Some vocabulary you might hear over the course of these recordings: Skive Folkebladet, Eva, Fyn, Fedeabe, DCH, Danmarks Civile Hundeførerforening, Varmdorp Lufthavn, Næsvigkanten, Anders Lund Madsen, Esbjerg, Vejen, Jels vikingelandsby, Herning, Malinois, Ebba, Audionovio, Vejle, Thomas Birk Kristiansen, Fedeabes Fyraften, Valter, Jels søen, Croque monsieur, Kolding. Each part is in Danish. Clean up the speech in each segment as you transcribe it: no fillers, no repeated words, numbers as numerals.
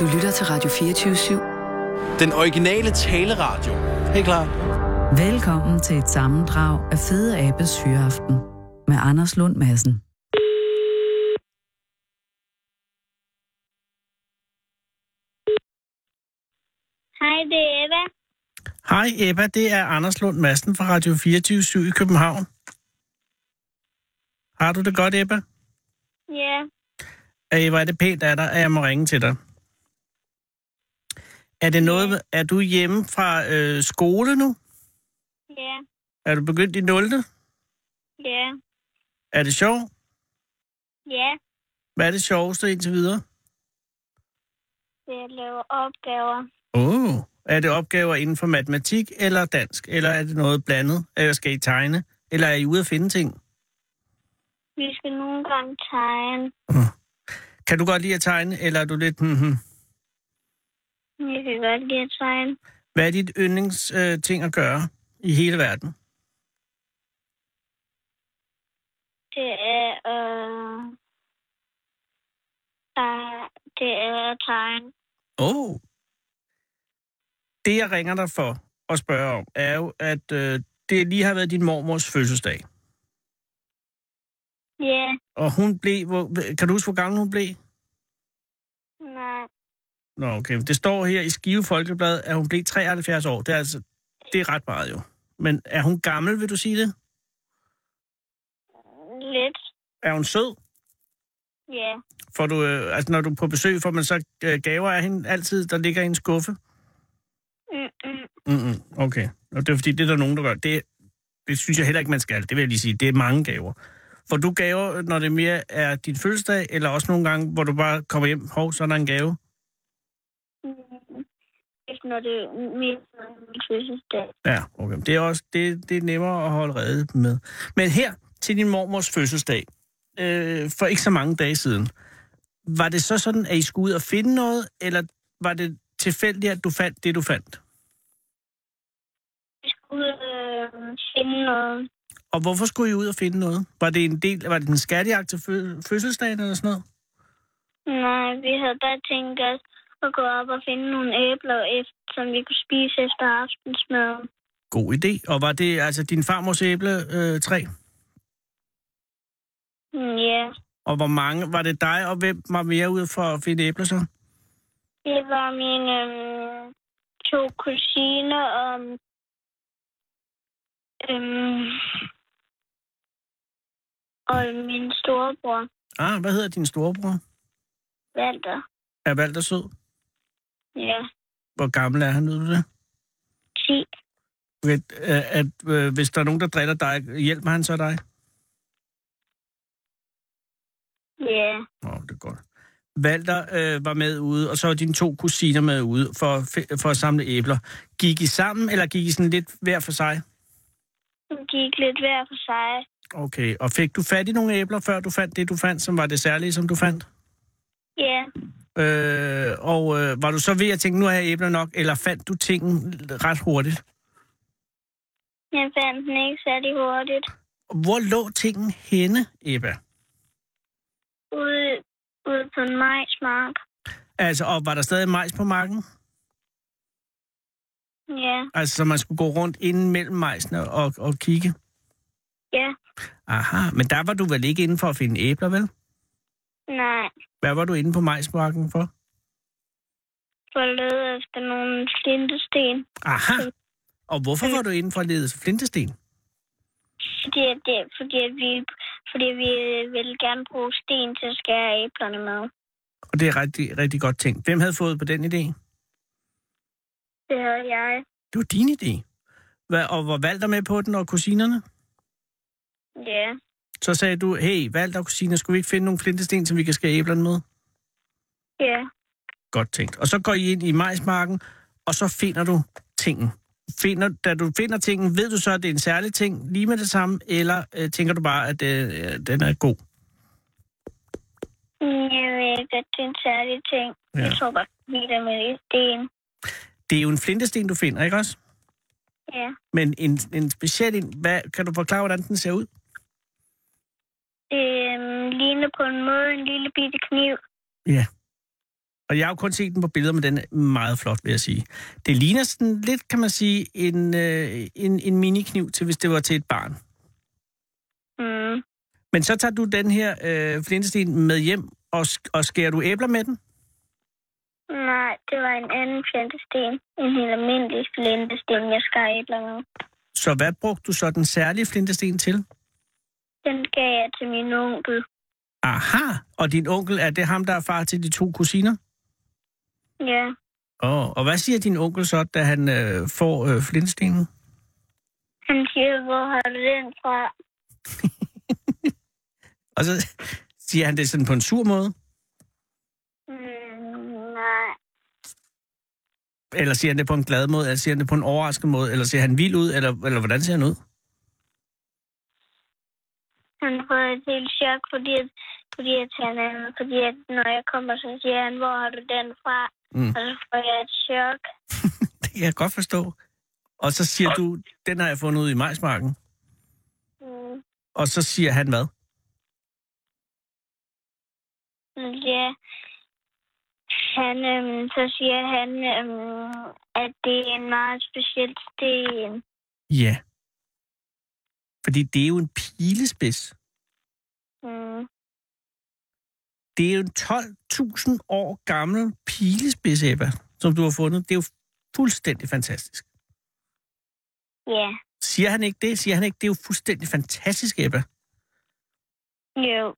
Du lytter til Radio 24/7. Den originale taleradio. Helt klar. Velkommen til et sammendrag af Fedeabes Fyraften med Anders Lund Madsen. Hej, det er Eva. Hej Ebba, det er Anders Lund Madsen fra Radio 24/7 i København. Har du det godt, Ebba? Ja. Eva, er det pænt af dig, at jeg må ringe til dig? Er det noget, er du hjemme fra skole nu? Ja. Er du begyndt i 0. Ja. Er det sjovt? Ja. Hvad er det sjoveste indtil videre? Jeg laver opgaver. Åh. Er det opgaver inden for matematik eller dansk? Eller er det noget blandet? Eller skal I tegne? Eller er I ude at finde ting? Vi skal nogle gange tegne. Kan du godt lide at tegne, eller er du lidt... Jeg kan godt lide at tegne. Hvad er dit yndlingsting at gøre i hele verden? Det er at tegne. Åh. Det, jeg ringer dig for at spørge om, er jo, at det lige har været din mormors fødselsdag. Ja. Yeah. Og hun blev... Kan du huske, hvor gammel hun blev? Nej. Nå, okay. Det står her i Skive Folkebladet, at hun blev 73 år. Det er ret meget jo. Men er hun gammel, vil du sige det? Lidt. Er hun sød? Ja. Yeah. Får du... når du er på besøg, får man så gaver af hende altid, der ligger i en skuffe? Okay. Og det er fordi, det er der nogen, der gør. Det synes jeg heller ikke, man skal. Det vil jeg lige sige. Det er mange gaver. Får du gaver, når det mere er din fødselsdag, eller også nogle gange, hvor du bare kommer hjem, så er der en gave? Når det er mere min fødselsdag. Ja, okay. Det er også det er nemmere at holde rede med. Men her til din mormors fødselsdag, for ikke så mange dage siden, var det så sådan, at I skulle ud og finde noget, eller var det tilfældigt, at du fandt det, du fandt? Vi skulle finde noget. Og hvorfor skulle I ud og finde noget? Var det en skattejagt til fødselsdagen eller sådan noget? Nej, vi havde bare tænkt os at gå op og finde nogle æbler, som vi kunne spise efter aftensmaden. God idé. Og var det altså din farmors æbletræ? Ja. Og hvor mange? Var det dig, og hvem var mere ude for at finde æbler så? Det var mine 2 kusiner og og min storebror. Ah, hvad hedder din storebror? Valter. Er Valter sød? Ja. Hvor gammel er han, ved du det? 10. Hvis der er nogen, der driller dig, hjælper han så dig? Ja. Åh, det er godt. Valter var med ude, og så var dine 2 kusiner med ude for at samle æbler. Gik I sammen, eller gik I sådan lidt hver for sig? Gik lidt hver for sig. Okay, og fik du fat i nogle æbler, før du fandt det, du fandt, som var det særlige, som du fandt? Ja. Yeah. Var du så ved at tænke, nu har jeg æbler nok, eller fandt du tingen ret hurtigt? Jeg fandt den ikke særlig hurtigt. Hvor lå tingen henne, Ebba? Ude på en majsmark. Altså, og var der stadig majs på marken? Ja. Altså, så man skulle gå rundt inden mellem majsene og kigge? Ja. Aha, men der var du vel ikke inde for at finde æbler, vel? Nej. Hvad var du inde på majsmarken for? For at lede efter nogle flintesten. Aha. Og hvorfor var du inde for at lede efter flintesten? Fordi vi ville gerne bruge sten til at skære æblerne med. Og det er rigtig, rigtig godt tænkt. Hvem havde fået på den idé? Det havde jeg. Det var din idé. Og var Valter med på den, og kusinerne? Ja. Yeah. Så sagde du, hey, Valter og kusiner, skulle vi ikke finde nogle flintesten, som vi kan skære æblerne med? Ja. Yeah. Godt tænkt. Og så går I ind i majsmarken, og så finder du tingen. Da du finder tingen, ved du så, at det er en særlig ting, lige med det samme, eller tænker du bare, at den er god? Jeg ved ikke, at det er en særlig ting. Ja. Jeg tror bare, at det er med sten. Det er jo en flintesten, du finder, ikke også? Ja. Men en speciel en, kan du forklare, hvordan den ser ud? Det ligner på en måde en lille bitte kniv. Ja. Og Og jeg har jo kun set den på billeder, men den er meget flot, vil jeg sige. Det ligner sådan lidt, kan man sige, en minikniv til, hvis det var til et barn. Mm. Men så tager du den her flintesten med hjem, og skærer du æbler med den? Nej, det var en anden flintesten. En helt almindelig flintesten, jeg skar æbler med. Så hvad brugte du så den særlige flintesten til? Den gav jeg til min onkel. Aha, og din onkel, er det ham, der er far til de to kusiner? Ja. Og hvad siger din onkel så, da han får flintstenen? Han siger, hvor har du den fra? Og så siger han det sådan på en sur måde? Nej. Eller siger han det på en glad måde, eller siger han det på en overraskende måde, eller ser han vild ud, eller hvordan ser han ud? Han får et helt chok, fordi at når jeg kommer, så siger han, hvor har du den fra? Mm. Og så får jeg et chok. Det kan jeg godt forstå. Og så siger du, den har jeg fundet ud i majsmarken. Mm. Og så siger han hvad? Ja, så siger han, at det er en meget speciel sten. Ja. Yeah. Fordi det er jo en pilespids. Mm. Det er jo en 12.000 år gammel pilespids, Ebba, som du har fundet. Det er jo fuldstændig fantastisk. Ja. Yeah. Siger han ikke det? Siger han ikke, det er jo fuldstændig fantastisk, Ebba? Jo.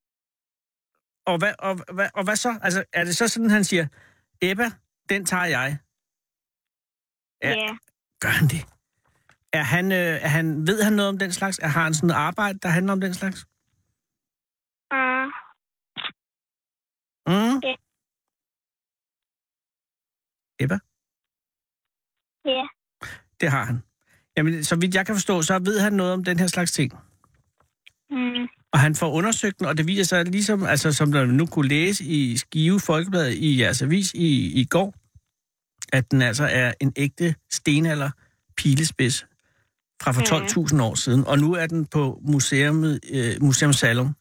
Og hvad så? Altså, er det så sådan, han siger, Ebba, den tager jeg? Ja. Yeah. Gør han det? Ved han noget om den slags? Har han sådan et arbejde, der handler om den slags? Mm. Yeah. Ebba? Ja. Yeah. Det har han. Jamen, så vidt jeg kan forstå, så ved han noget om den her slags ting. Mm. Og han får undersøgt den, og det viser sig ligesom, altså som man nu kunne læse i Skive Folkebladet i jeres avis i går, at den altså er en ægte stenalder pilespids fra 12.000 år siden, og nu er den på Museum Salum.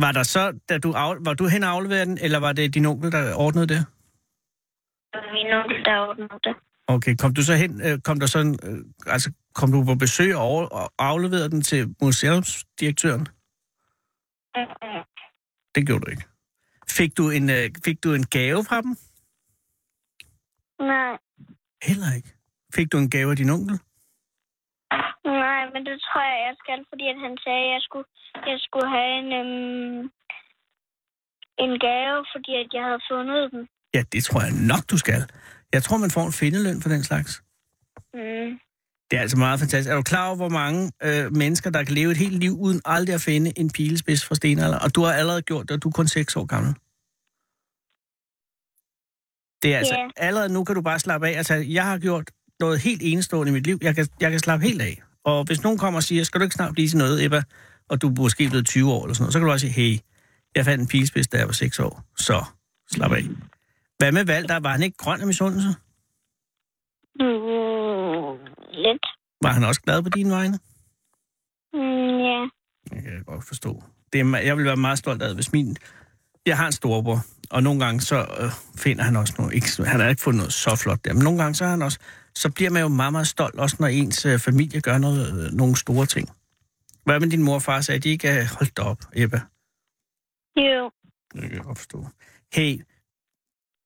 Var der så, var du hen og afleverede den, eller var det din onkel, der ordnede det? Det var min onkel, der ordnede det. Okay, kom du så hen, kom du på besøg og afleverede den til museumsdirektøren? Mm. Det gjorde du ikke. Fik du en gave fra dem? Nej. Heller ikke. Fik du en gave af din onkel? Nej, men det tror jeg skal, fordi at han sagde, at jeg skulle have en gave, fordi at jeg havde fundet den. Ja, det tror jeg nok, du skal. Jeg tror, man får en findeløn for den slags. Mm. Det er altså meget fantastisk. Er du klar over, hvor mange mennesker, der kan leve et helt liv, uden aldrig at finde en pilespids fra stenalder? Og du har allerede gjort det, og du er kun 6 år gammel. Det er altså, allerede nu kan du bare slappe af. Altså, jeg har gjort noget helt enestående i mit liv. Jeg kan slappe helt af. Og hvis nogen kommer og siger, skal du ikke snart blive til noget, Ebba, og du er måske blevet 20 år eller sådan noget, så kan du også sige, hey, jeg fandt en pilespids, da jeg var 6 år. Så slap af. Hvad med Valter? Var han ikke grøn af misundelse? Lidt. Var han også glad på dine vegne? Ja. Det kan jeg godt forstå. Jeg ville være meget stolt af, hvis jeg har en storebror, og nogle gange så finder han også noget. Han har ikke fundet noget så flot der, men nogle gange så har han også. Så bliver man jo meget, meget stolt, også når ens familie gør nogle store ting. Hvad med din mor og far? Sagde de ikke, hold da op, Ebba? Jo. Det kan jeg godt forstå. Hey,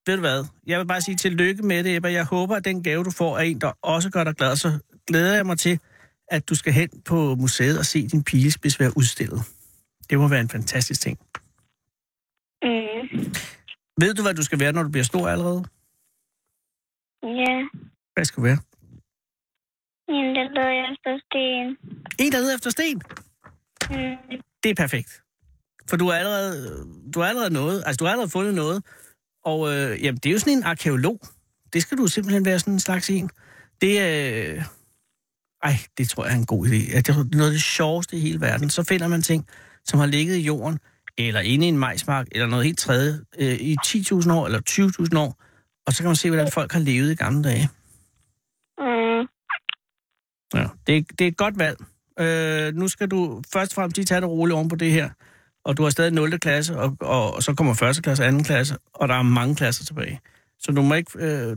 ved du hvad? Jeg vil bare sige tillykke med det, Ebba. Jeg håber, at den gave, du får, er en, der også gør dig glad. Så glæder jeg mig til, at du skal hen på museet og se din pilespids være udstillet. Det må være en fantastisk ting. Mm. Ved du, hvad du skal være, når du bliver stor allerede? Ja. Yeah. Hvad skal du være? En, der leder efter sten. En, der leder efter sten? Mm. Det er perfekt. For du har allerede fundet noget. Og jamen, det er jo sådan en arkæolog. Det skal du simpelthen være sådan en slags en. Det tror jeg er en god idé. Det er noget af det sjoveste i hele verden. Så finder man ting, som har ligget i jorden, eller inde i en majsmark, eller noget helt tredje, i 10.000 år, eller 20.000 år. Og så kan man se, hvordan folk har levet i gamle dage. Mm. Ja, det er et godt valg. Nu skal du først og fremmest lige tage det roligt oven på det her. og du har stadig 0. klasse, og så kommer 1. klasse, 2. klasse, og der er mange klasser tilbage. Så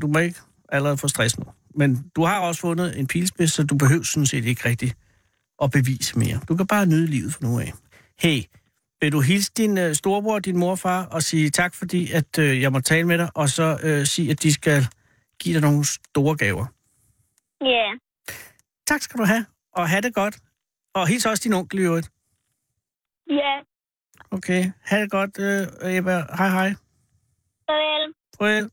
du må ikke allerede få stress nu. Men du har også fundet en pilspids, så du behøver sådan set ikke rigtig at bevise mere. Du kan bare nyde livet fra nu af. Hey, vil du hilse din storebror, din morfar, og sige tak, fordi at jeg må tale med dig, og så sige, at de skal give dig nogle store gaver? Ja. Yeah. Tak skal du have, og have det godt. Og hils også din onkel i øvrigt. Ja. Yeah. Okay, have det godt, Ebba. Hej, hej. Farvel. Farvel.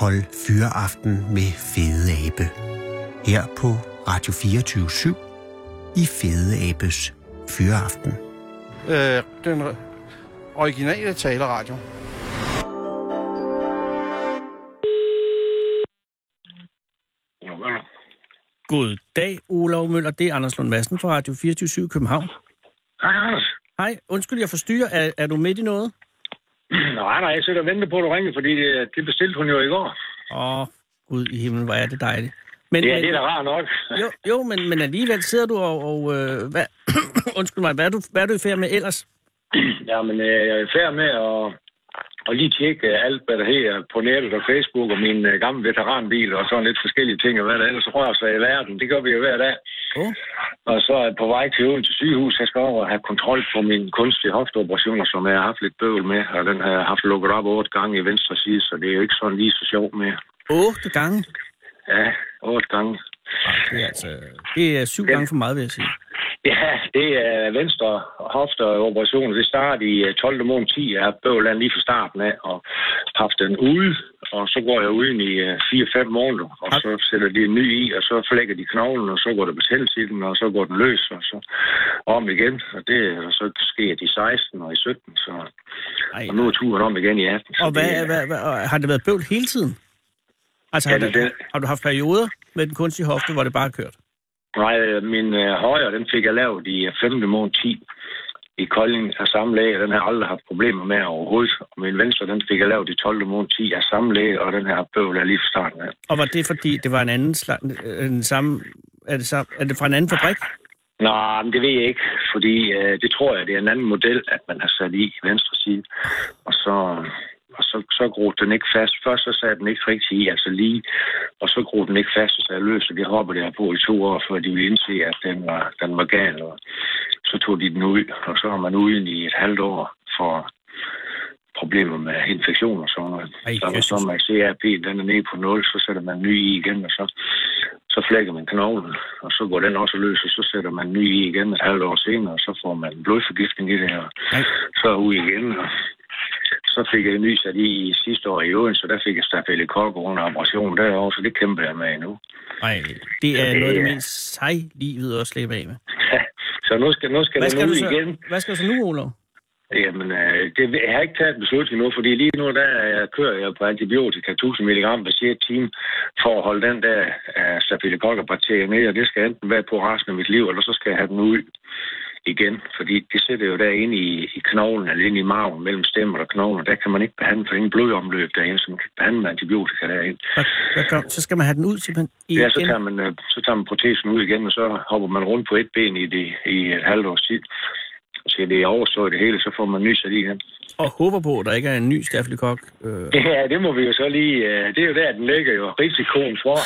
Hold fyraften med Fedeabe. Her på Radio 24/7 i Fedeabes Fyraften. Den originale taleradio. God dag, Olav Møller. Det er Anders Lund Madsen fra Radio 24/7 København. Hej, undskyld, jeg forstyrrer. Er du midt i noget? Nej, jeg sidder og venter på, at du ringer, fordi det bestilte hun jo i går. Åh, Gud i himlen, hvor er det dejligt. Men, det er da rart nok. Jo, men alligevel sidder du og undskyld mig, hvad er du i færd med ellers? Jamen, jeg er i færd med at lige tjekke alt, hvad der hedder på nettet og Facebook og min gamle veteranbil og sådan lidt forskellige ting, og hvad der ellers rører sig i verden. Det gør vi jo hver dag. Oh. Og så er jeg på vej til Odense sygehus. Jeg skal over og have kontrol på mine kunstige hofteoperationer, som jeg har haft lidt bøvl med, og den har jeg haft lukket op 8 gange i venstre side, så det er jo ikke sådan lige så sjovt mere. 8 gange? Ja, 8 gange. Det er altså, det er 7 gange for meget, vil jeg sige. Ja, det er venstre hofteoperationen. Det startede i 12. måned 10. Jeg har bøvlet lige fra starten af og haft den ude. Og så går jeg uden i 4-5 måneder. Og så sætter de en ny i, og så flækker de knoglen, og så går der betændelse i den, og så går den løs, og så om igen. Og så sker de 16 og i 17. Så og nu er turen om igen i 18. Og har det været bøvl hele tiden? Altså, har du haft perioder med den kunstige hofte, hvor det bare kørt? Nej, min højre, den fik jeg lavet i 5. måned 10 i Kolding af samme læge, den har aldrig haft problemer med overhovedet. Og min venstre, den fik jeg lavet i 12. måned 10 af samme læge, og den her bøvler lige fra starten af. Og var det, fordi det var en anden er det fra en anden fabrik? Nej, men det ved jeg ikke, fordi det tror jeg, det er en anden model, at man har sat i venstre side, og så gror den ikke fast. Først så sagde den ikke rigtig i, altså lige, og så gror den ikke fast, så sagde jeg løs, og det hoppede jeg på i 2 år, før de ville indse, at den var gal, og så tog de den ud, og så har man uden i 1,5 år for problemer med infektioner og sådan noget. Så når man ser, at den er nede på 0, så sætter man ny i igen, og så flækker man knoglen, og så går den også løs, og så sætter man ny i igen 1,5 år senere, og så får man blodforgiftning i det her, så ud igen, og så fik jeg en ny sat i sidste år i Odense, så der fik jeg stafylokokker under operationen derovre, så det kæmper jeg med endnu. Nej, det er noget af det mest sejlivet at slippe af med. Så nu skal du så, igen. Hvad skal du så nu, Olav? Jamen, jeg har ikke taget en beslutning nu, fordi lige nu der kører jeg på antibiotika 1000 mg per cirka time for at holde den der stafylokokkerbakterie ned, og det skal enten være på resten af mit liv, eller så skal jeg have den ud igen, fordi det sidder jo derinde i knoglen, eller inde i maven, mellem stemmer og knoglen, der kan man ikke behandle, for ingen blodomløb derinde, så man kan behandle antibiotika derinde. Så skal man have den ud simpelthen igen? Ja, så tager man protesen ud igen, og så hopper man rundt på et ben i et halvt års tid. Så det er overstået det hele, så får man ny sat igen. Og håber på, at der ikke er en ny stafylokok? Ja, det må vi jo så lige... Det er jo der, den ligger jo risikoen for,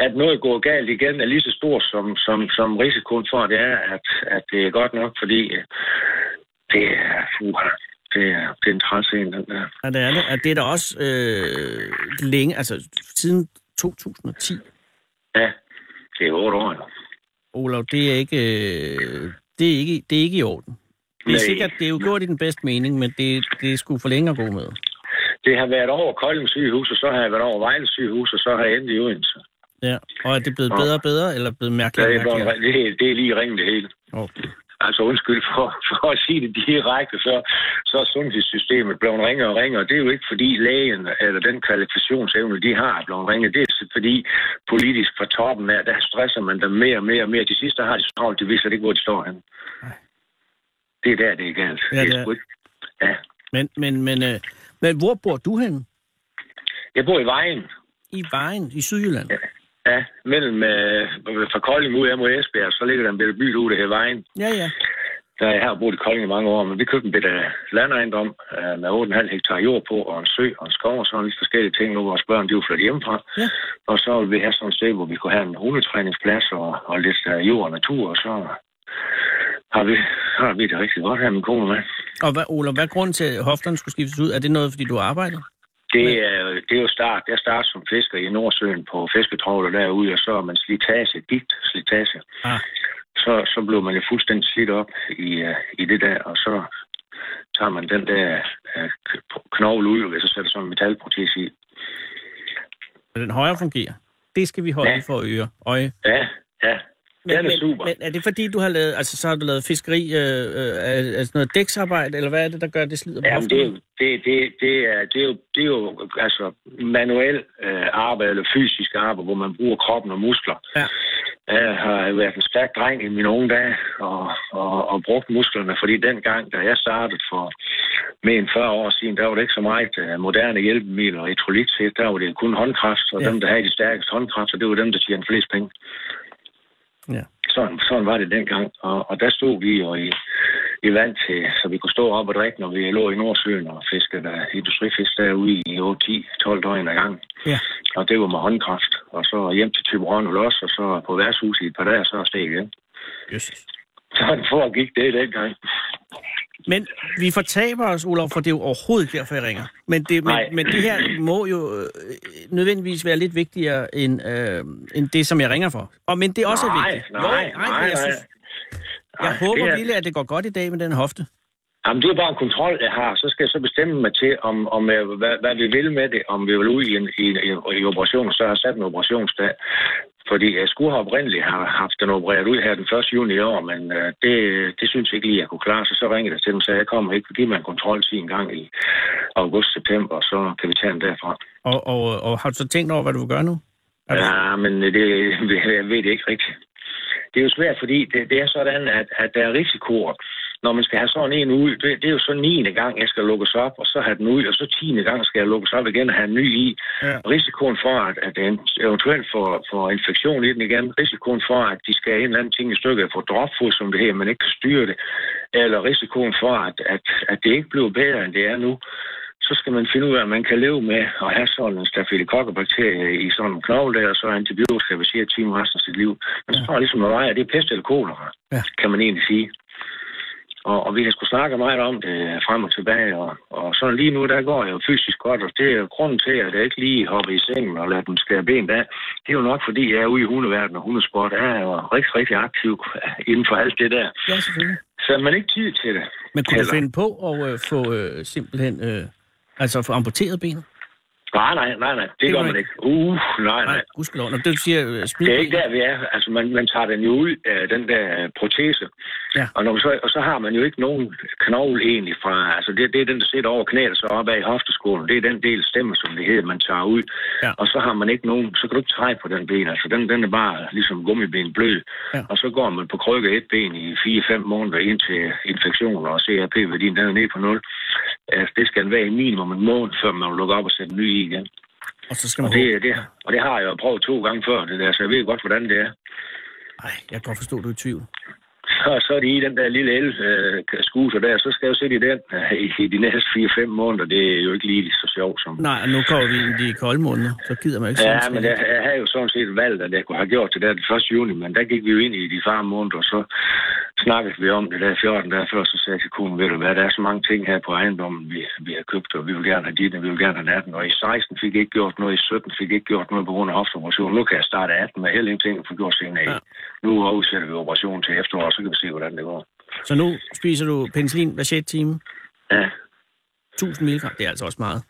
at noget går galt igen er lige så stor som risikoen for, at det er, at det er godt nok, fordi det er en transcend, den der. Ja, det er det. Og det er da også længe, altså siden 2010. Ja, det er 8 år. Ja. Olav, det er ikke i orden. Det er sikkert, det er jo gjort i den bedste mening, men det er sgu for længe at gå med. Det har været over Kolding sygehus, og så har jeg været over Vejle sygehus, og så har jeg endt i Odense. Ja, og er det blevet bedre og bedre, eller blevet mærkeligere? Det er lige ringe det hele. Okay. Altså undskyld for at sige det direkte, så er sundhedssystemet blevet ringere og ringere. Det er jo ikke fordi lægen eller den kvalifikationsevne, de har, er blevet ringere. Det er fordi politisk fra toppen af, der stresser man dem mere og mere og mere. De sidste har de så travlt, de vidste ikke, hvor de står hen. Det er der, det er galt. Ja, det er sgu ikke. Ja. Men hvor bor du hen? Jeg bor i Vejen. I Vejen? I Sydjylland? Ja. Ja, mellem fra Kolding ud af mod Esbjerg, så ligger der en lille by ude af Vejen. Ja, ja. Der er jeg her boet i Kolding i mange år, men vi købte en bit af landejendom med 8,5 hektar jord på, og en sø og en skov, og sådan lidt forskellige ting, nu vores børn, de var flyttet hjemmefra. Ja. Og så ville vi have sådan et sted, hvor vi kunne have en hundetræningsplads og lidt jord og natur, og så har vi det rigtig godt her, min kone med. Og hvad er grunden til, at hofterne skulle skiftes ud? Er det noget, fordi du arbejder? Det er jo start. Jeg starter som fisker i Nordsøen på fisketråler derude, og så er man slitage. Ah. Så blev man jo fuldstændig slidt op i det der, og så tager man den der knogle ud, og så sætter sådan en metalprotese i. Den højre fungerer. Det skal vi holde for øje. Ja. Det er super. Men er det fordi, du har lavet, altså så har du lavet fiskeri, altså noget dæksarbejde, eller hvad er det, der gør, det slider på? Jamen, det er jo altså manuel arbejde, eller fysisk arbejde, hvor man bruger kroppen og muskler. Ja. Jeg har været en stærk dreng i mine unge dage, og brugt musklerne, fordi dengang, da jeg startede for mere end 40 år siden, der var det ikke så meget moderne hjælpemidler og elektrolytsæt, der var det kun håndkraft, og dem, der havde de stærkeste håndkraft, og det var dem, der tjente flest penge. Ja. Sådan var det dengang, og der stod vi jo i vand til, så vi kunne stå op og drikke, når vi lå i Nordsøen og fiskede industrifisk derude i 8-10-12 døgn ad gangen. Ja. Og det var med håndkraft, og så hjem til Tøborøn og Loss, og så på værtshus i et par dage, og så afsted igen. Just. Sådan foregik det dengang. Men vi fortaber os, Olav, for det er jo overhovedet ikke derfor, jeg ringer. Men det her må jo nødvendigvis være lidt vigtigere end det, som jeg ringer for. Men det også er vigtigt. Jeg håber virkelig, at det går godt i dag med den hofte. Jamen, det er bare en kontrol, jeg har. Så skal jeg så bestemme mig til, om hvad vi vil med det, om vi vil ud i operationen. Så har jeg sat en operationsdag. Fordi jeg skulle have oprindeligt haft den opereret ud her den 1. juni i år, men det synes jeg ikke lige, jeg kunne klare. Så ringede jeg til dem og sagde, jeg kommer ikke, giv mig en kontrol til en gang i august-september, og så kan vi tage den derfra. Og har du så tænkt over, hvad du vil gøre nu? Ja, men jeg ved det ikke rigtigt. Det er jo svært, fordi det er sådan, at der er risikoer. Når man skal have sådan en ud, det er jo så 9. gang, jeg skal lukkes op, og så have den ud, og så 10. gang skal jeg lukkes op igen og have en ny i. Ja. Risikoen for, at den eventuelt får infektion i den igen, risikoen for, at de skal have en eller anden ting i stykker, få dropfod, som det her, man ikke kan styre det, eller risikoen for, at det ikke bliver bedre, end det er nu, så skal man finde ud af, at man kan leve med at have sådan en stafylokokkebakterie i sådan en knogle der, og så antibiotika, hvis jeg 10 resten af sit liv. Men så er det ligesom at veje, at det er pest eller kolera, kan man egentlig sige. Og vi har sgu snakket meget om det frem og tilbage, og sådan lige nu, der går jeg jo fysisk godt, og det er jo grunden til, at jeg ikke lige hopper i sengen og lader dem skære ben af. Det er jo nok, fordi jeg er ude i hundeverdenen, og hundesport er jo rigtig, rigtig aktiv inden for alt det der. Ja, selvfølgelig. Så man ikke tid til det. Men kunne du finde på at få simpelthen, altså få amputeret benet? Nej, det gør man ikke. Nej. Gudskelov, når du siger det er ikke der, vi er. Altså, man tager den jo ud af den der protese. Ja. Og så har man jo ikke nogen knogle egentlig fra... Altså, det er den, der sidder over knæet og så op ad i hofteskålen. Det er den del stemmer, som det hedder, man tager ud. Ja. Og så har man ikke nogen... Så kan du ikke trække på den ben. Altså, den er bare ligesom gummiben blød. Ja. Og så går man på krykke et ben i 4-5 måneder indtil infektioner og CRP-værdien, den er nede på 0. Altså, det skal være i minimum en måned, før man lukker op og sætter ny i igen. Og så skal man det har jeg jo prøvet 2 gange før, det der, så jeg ved godt, hvordan det er. Nej, jeg kan godt forstå, du er i tvivl. Så er det i den der lille elskuser der, så skal jeg jo sætte i den i de næste 4-5 måneder. Det er jo ikke lige så sjovt som... Nej, nu kommer vi i de kolde måneder, så gider man ikke. Ja, sådan, men jeg havde jo sådan set valgt, at jeg kunne have gjort det der den 1. juni, men der gik vi jo ind i de varme måneder, og så snakkede vi om det der 14 der før, så sagde jeg til kunden, ved du hvad, der er så mange ting her på ejendommen, vi har købt, og vi vil gerne have dit, og vi vil gerne have 18, og i 16 fik jeg ikke gjort noget, i 17 fik jeg ikke gjort noget på grund af hofteoperationen. Nu kan jeg starte 18 med hele en ting, og få gjort senere. Ja. Nu udsætter vi operationen til efterår, så kan vi se, hvordan det går. Så nu spiser du penicillin hver 6. time? Ja. 1000 milligram, det er altså også meget.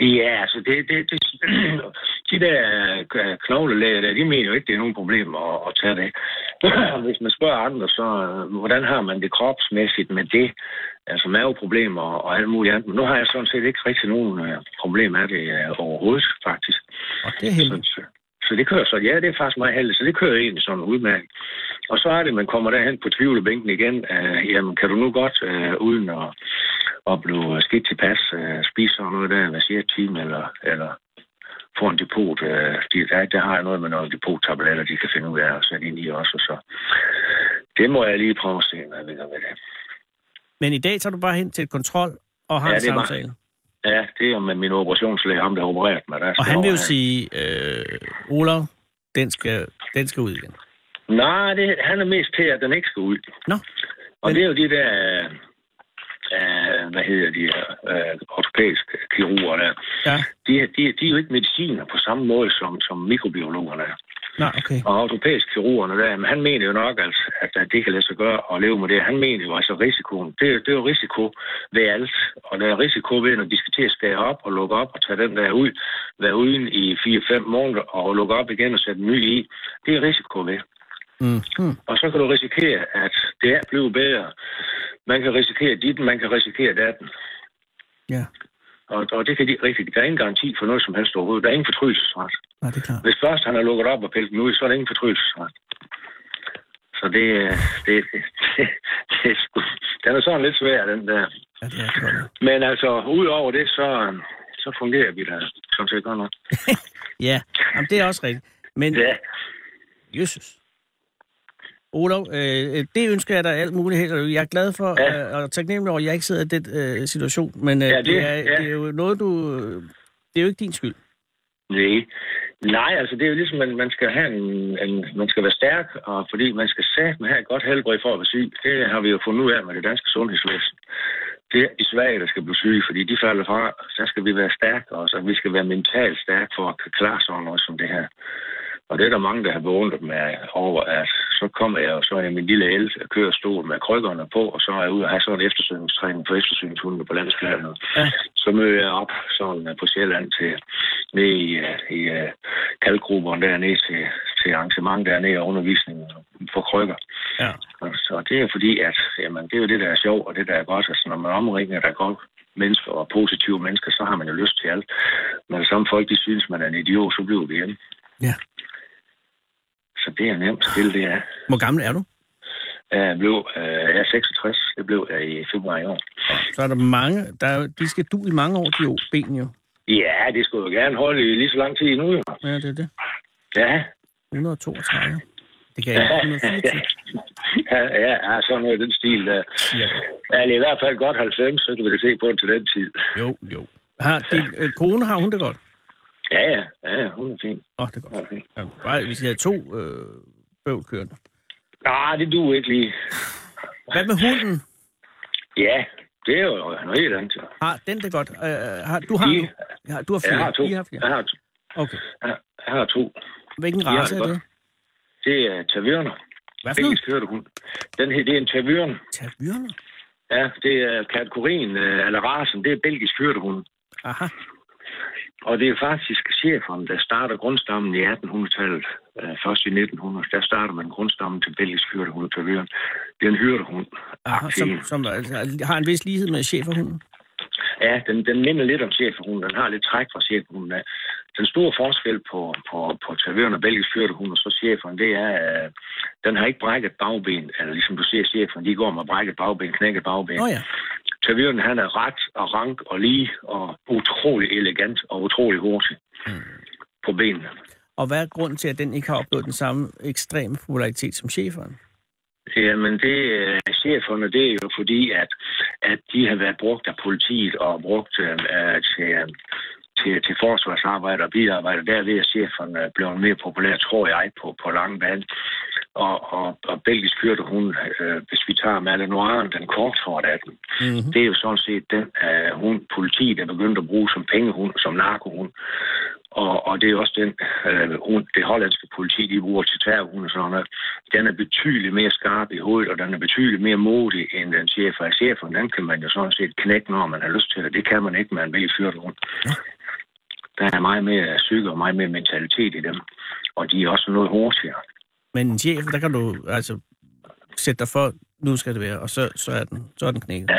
Ja, altså det de der knoglelæger der, de mener jo ikke, det er nogen problem at tage det. Hvis man spørger andre, så hvordan har man det kropsmæssigt med det? Altså maveproblemer og alt muligt andet. Men nu har jeg sådan set ikke rigtig nogen problemer af det overhovedet, faktisk. Og det er heldigt. Så det kører så. Ja, det er faktisk meget heldigt, så det kører egentlig sådan en udmærket. Og så er det, man kommer derhen på tvivlebænken igen. Jamen, kan du nu godt, uden at blive skidt til pas, spise sådan noget der, hvad siger, time, eller få en depot. Der har jeg noget med noget depot-tabletter, de kan finde ud af at sætte ind i også. Og så Det må jeg lige prøve at se, hvad jeg ved med det. Men i dag tager du bare hen til et kontrol og har en samtale? Ja, det er med min operationslæge, ham der har opereret mig. Der og han vil jo sige, Olav, den skal ud igen. Nej, han er mest til, at den ikke skal ud. Nå. Og det er jo de der, hvad hedder de, ortopædiske kirurger der. Ja. De er jo ikke mediciner på samme måde som mikrobiologerne er. Nå, okay. Og ortopædiske kirurgerne der, men han mener jo nok, altså, at det kan lade sig gøre at leve med det. Han mener jo altså risikoen. Det er jo risiko ved alt. Og der er risiko ved, når de skal til at skære op og lukke op og tage den der ud, være uden i 4-5 måneder og lukke op igen og sætte en ny i. Det er risiko ved. Mm. Og så kan du risikere, at det er blevet bedre. Man kan risikere dit, man kan risikere datten. Ja. Og det kan de rigtigt. Der er ingen garanti for noget som helst overhovedet. Der er ingen fortrydelsesret. Ja, det er klart. Hvis først han har lukket op og pillet den ud, så er der ingen fortrydelsesret. Så det er sgu... Den er sådan lidt svær, den der. Ja, det er klart. Men altså, udover det, så fungerer vi da sådan set godt nok. Ja, jamen, det er også rigtigt. Men... Ja. Jesus. Olav, det ønsker jeg dig alt muligt held. Jeg er glad for og taknemmelig over, at jeg ikke sidder i den situation, men det er jo noget, det er jo ikke din skyld. Nej, altså det er jo ligesom, at man skal have man skal være stærk, og fordi man skal have et godt helbred for at være syg. Det har vi jo fundet ud af med det danske sundhedsvæsen. Det er i Sverige, der skal blive syge, fordi de falder fra, så skal vi være stærke også, og vi skal være mentalt stærke for at klare sådan noget som det her. Og det er der mange, der har beundret mig over, at så kommer jeg, og så er jeg min lille el, og kører stol med krykkerne på, og så er jeg ude og have sådan en eftersøgningstræning for eftersøgningshundene på landspladsen. Ja. Så møder jeg op sådan på Sjælland til nede i kaldgrupperne dernede til arrangement dernede og undervisningen for krykker. Ja. Så det er fordi, at jamen, det er jo det, der er sjovt, og det, der er godt. Altså, når man omringer, der går mennesker og positive mennesker, så har man jo lyst til alt. Men som folk, de synes, man er en idiot, så bliver vi hjemme. Ja. Så det er nemt spil, det er. Hvor gammel er du? Jeg er 66. Det blev jeg i februar i år. Så er der mange... de skal du i mange år, de ben jo. Ja, det skulle jo gerne holde i lige så lang tid endnu. Jo. Ja, det er det. Ja. 132. Det kan jeg ikke 140. Ja, sådan noget den stil. Ja. Ja, i hvert fald godt 90, så kan vi da se på den til den tid. Jo. Kone, har hun det godt? Ja, hun er fint. Det er godt. Ja, bare, hvis jeg havde to bøvlkørende. Nej, det duer ikke lige. Hvad med hunden? Ja, det er jo noget helt andet. Den det godt. Du har flere? Jeg har to. Okay. Jeg har to. Hvilken race er det? Det er Tervueren. Hvad for noget? Det er en Tervueren. Tervueren? Ja, det er kategorien, eller racen, det er Belgisk Fyrhund. Aha. Og det er faktisk cheferen, der starter grundstammen i 1800-tallet. Først i 1900, der starter man grundstammen til Belgisk Fyrhund, Tervueren. Det er en hyrdehund. Har en vis lighed med schæferhunden? Ja, den minder lidt om schæferhunden. Den har lidt træk fra schæferhunden. Den store forskel på Tervueren og Belgisk Fyrhund og så schæferen, det er, at den har ikke brækket bagben. Altså, ligesom du ser schæferen, de går med brækket bagben, knækket bagben. Oh, ja. Tervueren, han er ret og rank og lige og utrolig elegant og utrolig hurtig på benene. Og hvad er grunden til, at den ikke har opnået den samme ekstreme popularitet som schæferen? Jamen, schæferne, det er jo fordi, at de har været brugt af politiet og brugt til forsvarsarbejde og bilarbejde. Derved er schæferne blevet mere populære, tror jeg, på lange bane. Og Belgisk Fyrhund, hvis vi tager Malinois'en, den korthårde af den, det er jo sådan set den hund, politiet er begyndt at bruge som pengehund, som narkohund. Og det er også den hund, det hollandske politi, de bruger til terrorhunde og sådan noget. Den er betydeligt mere skarp i hovedet, og den er betydeligt mere modig end den chefer. Og chefer, den kan man jo sådan set knække, når man har lyst til det. Det kan man ikke med en Belgisk Fyrhund. Der er meget mere psyke og meget mere mentalitet i dem, og de er også noget hurtigere. Men en chef, der kan du altså sætte dig for, nu skal det være, og så er den knækket.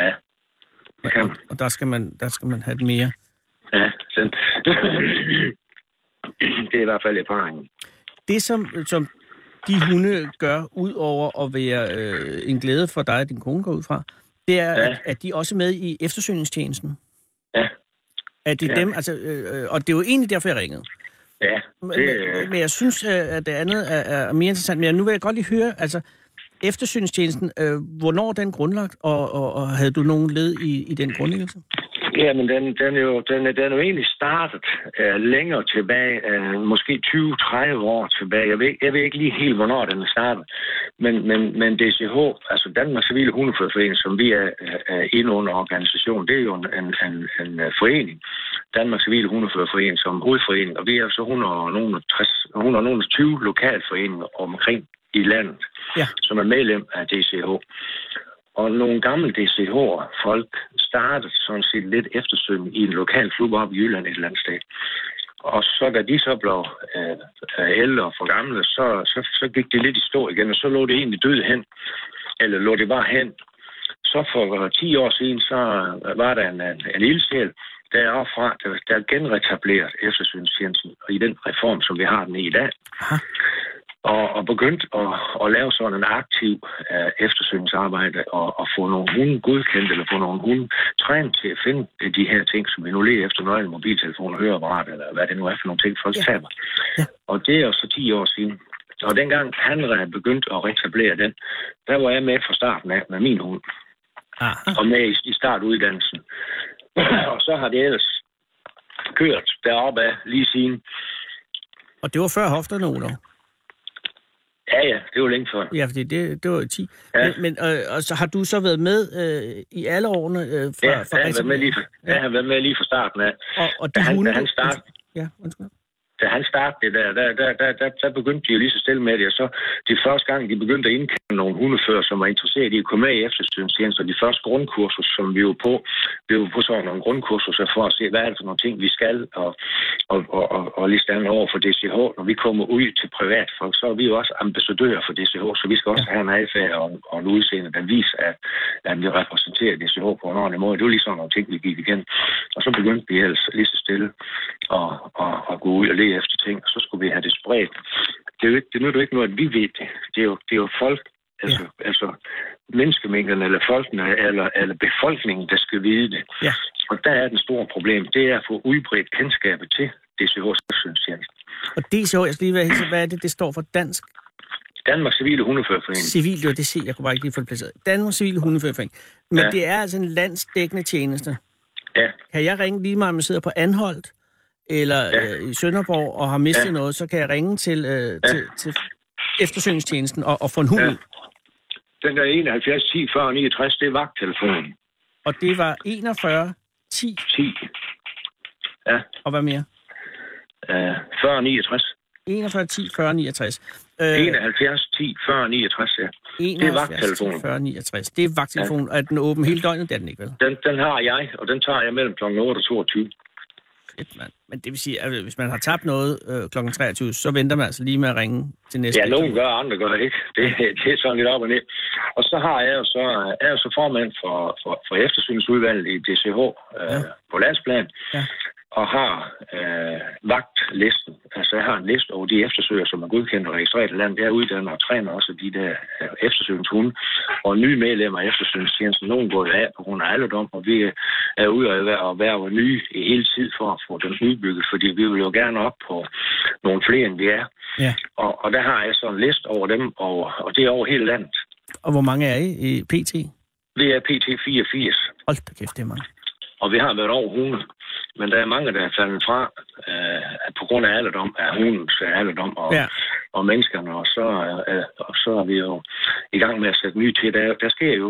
Ja. Det kan man. Og der skal man have det mere. Ja, sådan. Det er i hvert fald erfaringen. Det, som de hunde gør, ud over at være en glæde for dig og din kone går ud fra, det er, at de også er med i eftersøgningstjenesten. Ja. At det er dem, altså, og det er jo egentlig derfor, jeg ringede. Ja. Men jeg synes, at det andet er mere interessant. Men nu vil jeg godt lige høre, altså, eftersynstjenesten, hvornår den grundlagt, og havde du nogen led i den grundlæggelse? Ja, men den er jo egentlig startet længere tilbage, måske 20-30 år tilbage. Jeg ved ikke lige helt, hvornår den er startet. Men DCH, altså Danmarks Civile Hundeførerforening, som vi er inde under organisation, det er jo en forening. Danmarks Civile Hundeførerforening som hovedforening, og vi er så 120 lokalforeninger omkring i landet, ja, som er medlem af DCH. Og nogle gamle DCH-folk startede sådan set lidt eftersøgning i en lokal klub op i Jylland et eller andet sted. Og så da de så blev ældre og for gamle, så gik det lidt i stå igen, og så lå det egentlig død hen. Eller lå det bare hen. Så for 10 år siden, så var der en ildsjæl deroppefra, der genretableret eftersynstjenesten i den reform, som vi har den i dag. Aha. Og begyndt at lave sådan en aktiv eftersøgningsarbejde og få nogle hunde godkendt, eller få nogle hunde trænet til at finde de her ting, som vi nu leder efter, nøgle, mobiltelefoner, høreapparat, eller hvad det nu er for nogle ting, folk taber. Ja. Og det er jo så 10 år siden. Og dengang han begyndte at retablere den, der var jeg med fra starten af med min hund. Aha. Og med i startuddannelsen. Og så har det ellers kørt deroppe af lige siden. Og det var før hofterne, Olav? Ja, det var længe før. Ja, fordi det var 10. Ja. Men så har du så været med i alle årene? Jeg har været med lige fra starten af. Og da han startede der begyndte de jo lige så stille med det, og så de første gange, de begyndte at indkalde nogle hundefører, som var interesseret i at komme med i eftersynstjenester, og de første grundkursus, som vi var på, sådan nogle grundkursuser for at se, hvad er det for nogle ting, vi skal, og lige stande over for DCH. Når vi kommer ud til privatfolk, så er vi jo også ambassadører for DCH, så vi skal også have en adfærd og en udseende, der viser, at vi repræsenterer DCH på en ordentlig måde. Det var lige sådan nogle ting, vi gik igen. Og så begyndte vi ellers lige så stille at gå ud og lede efter ting, og så skulle vi have det spredt. Det nytter jo ikke noget, at vi ved det. Det er jo folk, altså menneskemængderne, eller folkene, eller befolkningen, der skal vide det. Ja. Og der er den store problem, det er at få udbredt kendskabet til DCH's eftersynstjeneste. Og DCH, jeg skal lige være helt, hvad er det, det står for dansk? Danmarks Civile Hundeførerforening. Civil, jo, det siger jeg, kunne bare ikke lige få det placeret. Danmarks Civile Hundeførerforening. Men det er altså en landsdækkende tjeneste. Ja. Kan jeg ringe lige meget, man sidder på Anholt, eller i Sønderborg, og har mistet noget, så kan jeg ringe til eftersøgningstjenesten og få en hund. Ja. Den der 71 10 40 69, det er vagttelefonen. Og det var 41 10? 10. Ja. Og hvad mere? 40 69. 41 10 40 69. 71 10 40 69, ja. Det er vagttelefonen. 40 69. Det er vagttelefonen, og er den åben hele døgnet? Det er den ikke, vel? Den har jeg, og den tager jeg mellem kl. 8 og 22. Men det vil sige, at hvis man har tabt noget kl. 23, så venter man altså lige med at ringe til næste. Ja, nogen gør, andre gør ikke. Det er sådan lidt op og ned. Og så er jeg jo så formand for eftersynsudvalget i DCH på landsplan, og har vagtlisten. Altså, jeg har en liste over de eftersøger, som er godkendt og registreret i landet. Jeg uddanner og træner også de der eftersøgningshunde. Og nye medlemmer af eftersøgningstjenesten, nogen går af på grund af alderdom, og vi er ude og være nye hele tid for at få dem udbygget, fordi vi vil jo gerne op på nogle flere, end vi er. Ja. Og der har jeg så en liste over dem, og det er over hele landet. Og hvor mange er I i PT? Vi er PT 84. Hold da kæft, det er mange. Og vi har været over 100. Men der er mange, der er faldet fra på grund af alderdom, af hundens alderdom og menneskerne, og så er vi jo i gang med at sætte nye til. Der sker jo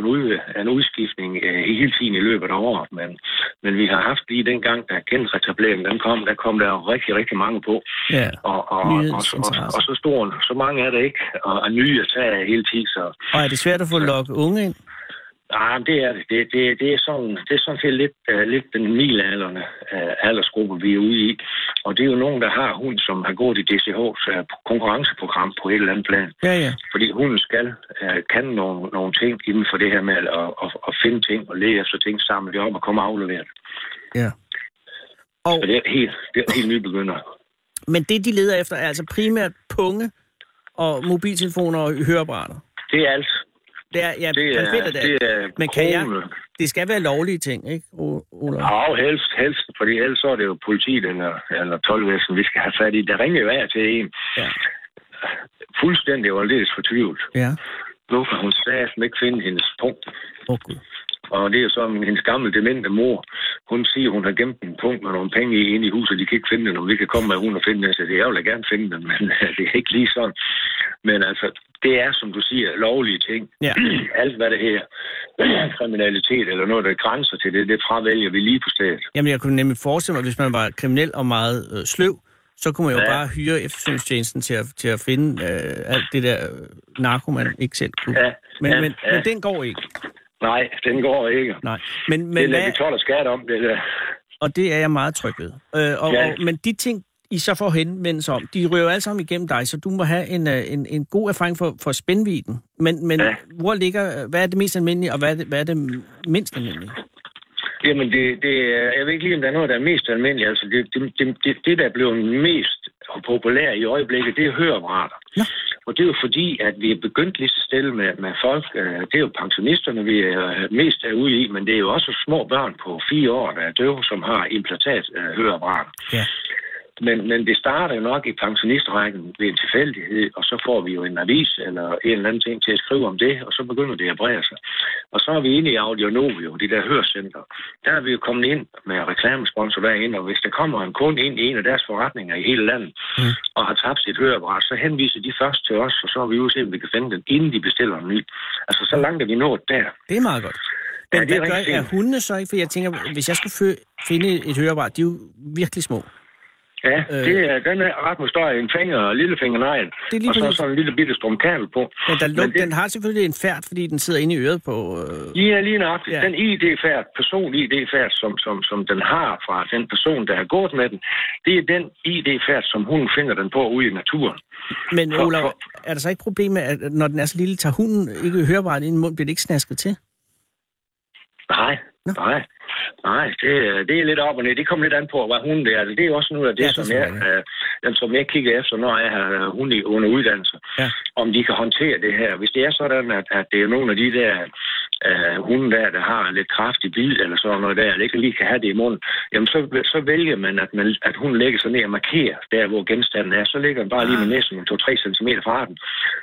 en udskiftning hele tiden i løbet af året, men vi har haft lige dengang, da genretableringen kom der jo rigtig, rigtig mange på. Ja. Og så store, så mange er der ikke, og nye at tage hele tiden. Så. Og er det svært at få lukket unge ind? Nej, det er det. Det er sådan set lidt den middelaldrende aldersgruppe, vi er ude i. Og det er jo nogen, der har hund, som har gået i DCH's konkurrenceprogram på et eller andet plan. Ja, ja. Fordi hunden skal kan nogle ting inden for det her med at finde ting og lede efter ting, samle det op og komme og aflevere det. Ja. Og så det er helt nybegynder. Men det, de leder efter, er altså primært punge og mobiltelefoner og høreapparater? Det er alt. Det skal være lovlige ting, ikke, Olav? Ja, helst, fordi ellers så er det jo politiet eller toldvæsen, vi skal have fat i. Der ringer jo af til en. Ja. Fuldstændig var lidt fortvivlet. Ja. nu, for hun sagde, at hun ikke finder hendes punkt. Okay. Og det er så hendes gamle demente mor. Hun siger, at hun har gemt en punkt med nogle penge inde i huset. De kan ikke finde den, og vi kan komme med hun og finde den. Så det er jo da gerne finde den, men det er ikke lige sådan. Men altså, det er, som du siger, lovlige ting. Ja. Alt, hvad det her kriminalitet eller noget, der grænser til det, det fravælger vi lige på stedet. Jamen, jeg kunne nemlig forestille mig, hvis man var kriminel og meget sløv, så kunne man jo bare hyre eftersøgningstjenesten til at finde alt det der narko, man ikke selv kunne. Ja. Men den går ikke. Nej, den går ikke. Nej. Men det lader vi tål og skat om, det der. Og det er jeg meget tryg ved. Men de ting, I så får henvendelse om, de ryger jo alle sammen igennem dig, så du må have en god erfaring for spændviden. Men hvad er det mest almindelige, og hvad er det mindst almindelige? Jamen, jeg ved ikke lige, om der er noget, der er mest almindeligt. Altså, det der er blevet mest populært i øjeblikket, det er høreapparater. Ja. Og det er jo fordi, at vi er begyndt lige så stille med folk. Det er jo pensionisterne, vi er mest er ude i, men det er jo også små børn på 4 år, der er døve, som har implantat høreapparater. Ja. Men det starter jo nok i pensionistrækken ved en tilfældighed, og så får vi jo en avis eller en eller anden ting til at skrive om det, og så begynder det at brede sig. Og så er vi inde i Audionovio, de der hørecenter. Der er vi jo kommet ind med reklamesponsor derinde, og hvis der kommer en kunde ind i en af deres forretninger i hele landet og har tabt sit høreapparat, så henviser de først til os, og så er vi ude til, om vi kan finde den, inden de bestiller en ny. Altså, så langt er vi nået der. Det er meget godt. Men ja, hvad gør hundene så ikke? For jeg tænker, hvis jeg skulle finde et høreapparat, de er jo virkelig små. Ja, den er ret med større en finger og lillefingernegl, og så sådan en lille bitte strumkabel på. Ja, den har selvfølgelig en færd, fordi den sidder inde i øret på... Ja, lige nøjagtigt. Ja. Den ID-færd, person-ID-færd, som den har fra den person, der har gået med den, det er den ID-færd, som hunden finder den på ude i naturen. Men Olav, er der så ikke problem med, at når den er så lille, tager hunden ikke hørbart inden mund, bliver det ikke snasket til? Nej, det er lidt op og ned. Det kommer lidt an på, hvad hunden det er. Det er jo også noget af det, som jeg kigger efter, når jeg har hunde under uddannelse. Ja. Om de kan håndtere det her. Hvis det er sådan, at det er nogle af de der hunde, der har lidt kraftig bid eller sådan noget der, eller ikke lige kan have det i munden, jamen så vælger man, at hunden lægger sig ned og markerer der, hvor genstanden er. Så ligger den bare lige med næsten 2-3 cm fra den.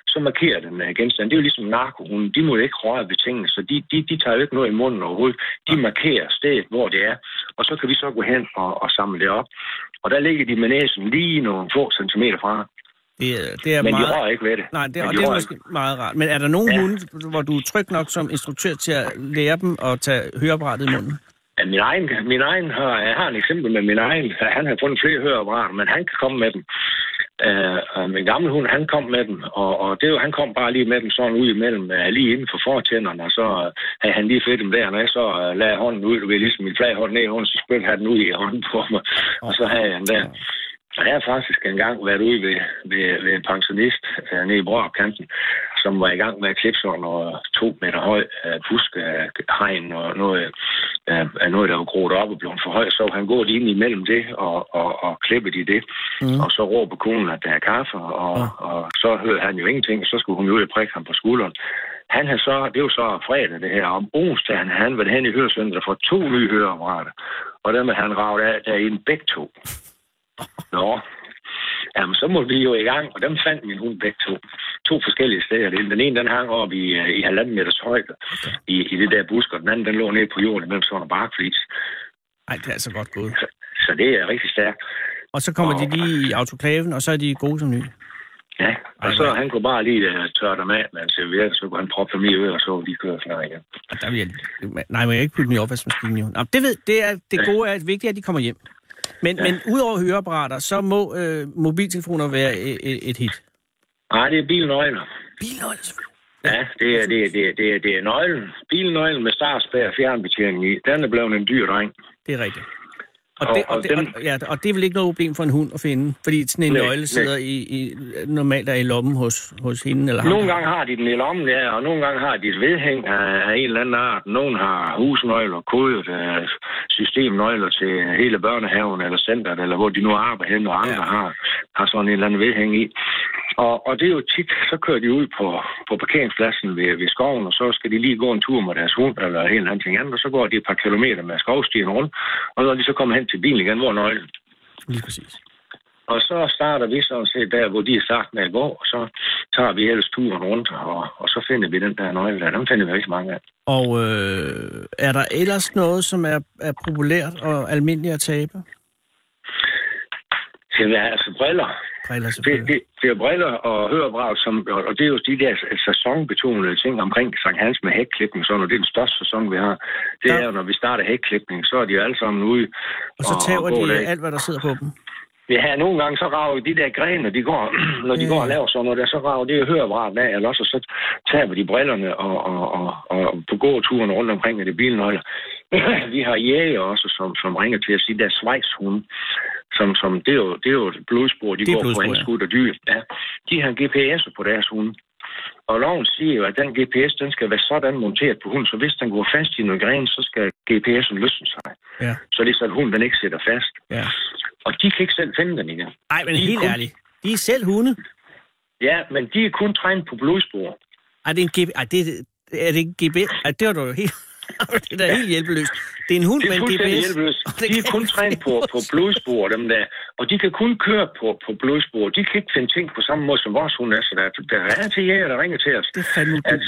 Så markerer den genstanden. Det er jo ligesom narkohunden. De må jo ikke røre ved tingene, så de tager jo ikke noget i munden overhovedet. De markerer stedet, hvor det er, og så kan vi så gå hen og samle det op. Og der ligger de med næsen lige nogle få centimeter fra. Men meget... de rører ikke ved det. Nej, det er måske meget rart. Men er der nogen hunde, hvor du er tryg nok som instruktør til at lære dem at tage høreapparatet i munden? Ja, jeg har et eksempel med min egen. Han har fundet flere høreapparater, men han kan komme med dem. Min gamle hund, han kom med dem, og det var, han kom bare lige med dem sådan ud imellem, lige inden for fortænderne, og så havde han lige fedt dem der, og så lagde hånden ud, du ved, ligesom min flage hånd ned i hånden, så spødte han den ud i hånden på mig, og så havde han der. Og jeg har faktisk engang været ude ved en pensionist nede i Brødkanten, som var i gang med at klippe sådan noget 2 meter høj buskehegn og noget, der var groet op og blevet for høj. Så han går lige ind imellem det og klippet i det. Og så råber konen, at der er kaffe, og så hører han jo ingenting, og så skulle hun jo ud og prikke ham på skulderen. Han har så, det var så fredag det her, om onsdagen han var hen i hørecenteret for 2 nye høreapparater. Og dem havde han ravet af derinde begge to. Nå, jamen, så måtte vi jo i gang, og dem fandt min hund begge to. 2 forskellige steder. Den ene, den hang op i 1,5 meters højde i det der busk, og den anden, den lå nede på jorden imellem sådan en barkflis. Ej, det er altså godt gået. Så det er rigtig stærkt. Og så kommer de lige i autoklaven, og så er de gode som nye. Ja, og så han kunne bare lige tørre dem af med en serviette, så kunne han proppe dem i øret, og så kunne de køre flere igen. Nej, må jeg ikke putte dem i opvaskemaskinen, jo. Nå, det gode er vigtigt, at de kommer hjem. Men udover høreapparater, så må mobiltelefoner være et hit. Nej, det er bilnøgler. Bilnøgler, selvfølgelig. Ja, det er nøglen. Bilnøglen med startspær og fjernbetjening i. Den er blevet en dyr dreng. Det er rigtigt. Og det er vel ikke noget problem for en hund at finde, fordi sådan en nøgle sidder normalt er i lommen hos hende eller ham. Nogle gange har de den i lommen, ja, og nogle gange har de et vedhæng af en eller anden art. Nogle har husnøgler, kodet, systemnøgler til hele børnehaven eller centret, eller hvor de nu arbejder hen, og andre har sådan en eller anden vedhæng i. Og det er jo tit, så kører de ud på parkeringspladsen ved skoven, og så skal de lige gå en tur med deres hund eller en eller anden ting andet, og så går de et par kilometer med skovstien rundt, og når de så kommer hen til bilen igen, hvor nøglen. Lige præcis. Og så starter vi sådan set der, hvor de er startet med alvor, og så tager vi ellers turen rundt, og så finder vi den der nøgle der. Dem finder vi rigtig mange af. Og er der ellers noget, som er populært og almindeligt at tabe? Det er altså briller. Det er briller og høreapparat, og det er jo de der sæsonbetonede ting omkring Sankt Hans med hækklippning, så når det er den største sæson, vi har. Det er jo, når vi starter hækklippning, så er de jo alle sammen ude. Og så taber de alt, hvad der sidder på dem. Ja, nogle gange så rager de der grene, de går, når de går og laver sådan noget, så rager det høreapparaten af, eller også, og så taber de brillerne og på gåturen rundt omkring af det bilnøgler. Vi har jæger også, som ringer til at sige, der er svejshunde. Som det er jo et blodspor, de går på anskud og dyr. Ja. De har GPS'er på deres hunde. Og loven siger jo, at den GPS, den skal være sådan monteret på hunden, så hvis den går fast i noget gren, så skal GPS'en løsne sig. Ja. Så det er sådan, at hunden den ikke sætter fast. Ja. Og de kan ikke selv finde den igen. Nej, men helt ærligt. De er selv hunde. Ja, men de er kun trænet på blodspor. Ej, det er en GPS. Er det en GPS? Ej, det var du jo helt... Det er da helt hjælpeløst. Det er en hund med en GPS. De er kun trænet på blodspor, dem der. Og de kan kun køre på blodspor. De kan ikke finde ting på samme måde, som vores hund er. Så der er til jæger, der ringer til os. Det er fandme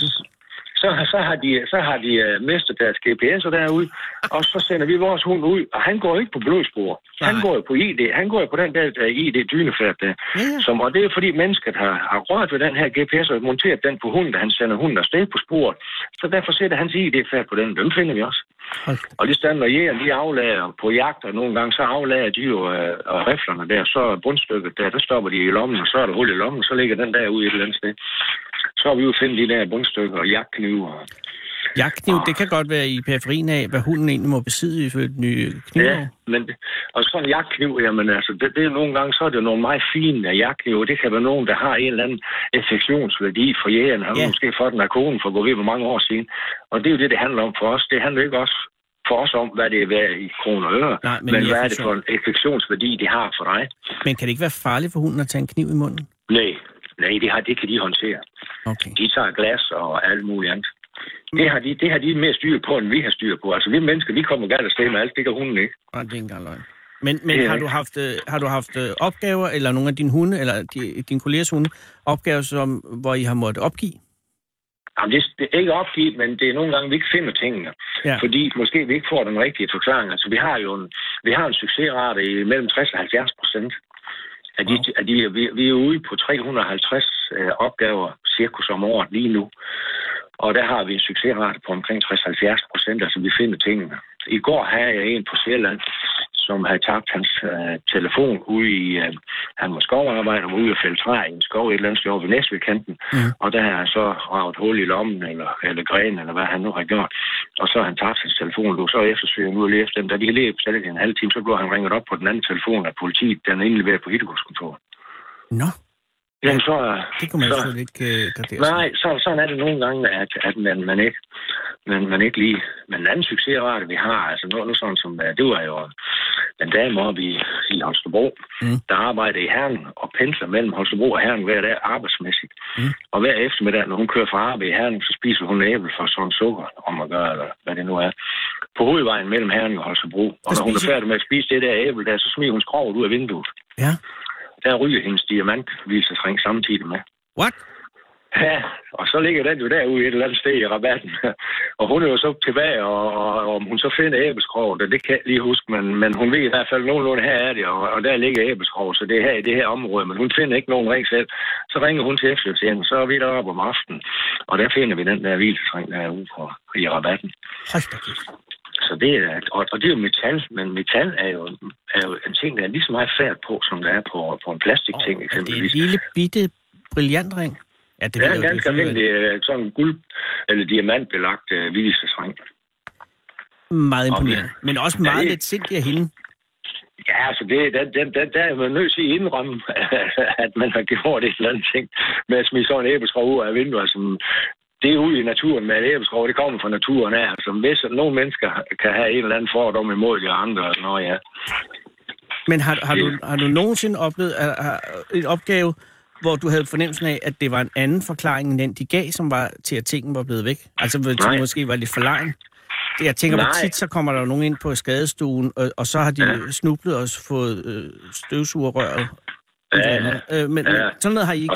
så har de mistet deres GPS'er derude, og så sender vi vores hund ud, og han går ikke på blodspor. Han går jo på ID. Han går jo på den der ID-dynefærd der. Som, og det er fordi mennesket har rørt ved den her GPS og monteret den på hunden, da han sender hunden afsted på sporet. Så derfor sætter hans ID-færd på den. Den finder vi også. Okay. Og det stand, når jæger, de aflager på jagt, og nogle gange så aflager de jo riflerne der, så er bundstykket der stopper de i lommen, og så er der hul i lommen, så ligger den der ude et eller andet sted. Så har vi jo finde de der bundstykker og jagtknive. Jagtkniv, det kan godt være i periferien af, hvad hunden egentlig må besidde ifølge den nye kniv. Ja, men og sådan en jagtkniv, jamen altså, det er nogle gange, så er det nogle meget fine jagtknive. Det kan være nogen, der har en eller anden infektionsværdi for jægerne. Han har måske fået den af konen for at gå ved på mange år siden. Og det er jo det handler om for os. Det handler ikke også for os om, hvad det er værd i kroner og øre. Nej, men hvad er det for en infektionsværdi, de har for dig? Men kan det ikke være farligt for hunden at tage en kniv i munden? Nej, det kan de håndtere. Okay. De tager glas og alt muligt andet. Det har de mere styr på, end vi har styr på. Altså, vi mennesker, vi kommer gerne afsted med alt, det kan hunden ikke. Nej, det er ikke engang løgn. Men har du haft opgaver, eller nogle af dine hunde, eller din kollegers hunde, opgaver, hvor I har måttet opgive? Jamen, det er ikke opgivet, men det er nogle gange, vi ikke finder tingene. Ja. Fordi måske vi ikke får den rigtige forklaring. Altså, vi har jo en succesrate i mellem 60-70%. Vi er ude på 350 opgaver cirkus om året lige nu, og der har vi en succesrate på omkring 60-70%, altså vi finder tingene. I går havde jeg en på Sjælland, som havde tabt hans telefon ude i... Han var skovarbejder, var ude og fælde træ i en skov et eller andet sted over ved Næsvigkanten, og der har han så ravet hul i lommen eller gren, eller hvad han nu har gjort. Og så har han tabt hans telefon, lå så eftersøgende ud og læste dem. Da de levede på stedet i en halv time, så blev han ringet op på den anden telefon af politiet, den er indleveret på hittegodskontoret. Nå. Jamen så... Det kunne man selvfølgelig ikke gardere sig. Nej, sådan er det nogle gange, at man ikke... Men ikke lige. Men en anden succesrate, vi har, altså nu sådan som, det var jo en dame oppe i Holstebro, der arbejder i Herning og pendler mellem Holstebro og Herning hver dag arbejdsmæssigt. Og hver eftermiddag, når hun kører fra arbejde i Herning, så spiser hun æble for sådan sukker, om at gøre, eller hvad det nu er, på hovedvejen mellem Herning og Holstebro. Og når hun er færdig med at spise det der æble der, så smider hun skroget ud af vinduet. Ja. Der ryger hendes diamantvisesring samtidig med. What? Ja, og så ligger den jo derude et eller andet sted i rabatten. Og hun er jo så tilbage, og om hun så finder æbleskroget, det kan jeg lige huske, men hun ved i hvert fald nogenlunde, her er det, og der ligger æbleskroget, så det er her i det her område, men hun finder ikke nogen ring selv. Så ringer hun til efterfølgende, så er vi deroppe om aftenen, og der finder vi den der hvilesring, der er ude på, i rabatten. Så det er, og det er jo metal, men metal er jo en ting, der er lige så meget færd på, som der er på en plastikting eksempelvis. Det er en lille bitte brillantring. Ja, det er ganske almindelig sådan en guld- eller diamantbelagt hvilesesring. Meget imponerende. Okay. Men også meget lidt sindig af hende. Ja, altså der er man nødt til at indrømme, at man har gjort et eller andet ting med at smide sådan en æbleskrog ud af vinduer, som... Det er ude i naturen med et æbleskrog, det kommer fra naturen af. Altså, hvis nogle mennesker kan have en eller anden fordom imod de andre, altså, Men har du nogensinde oplevet en opgave, hvor du havde fornemmelsen af, at det var en anden forklaring end den, de gav, som var til, at tingen var blevet væk? Altså, hvor det måske var lidt forlegen? Jeg tænker på, tit så kommer der jo nogen ind på skadestuen, og så har de snublet og fået støvsugerrøret. Men sådan noget har I ikke.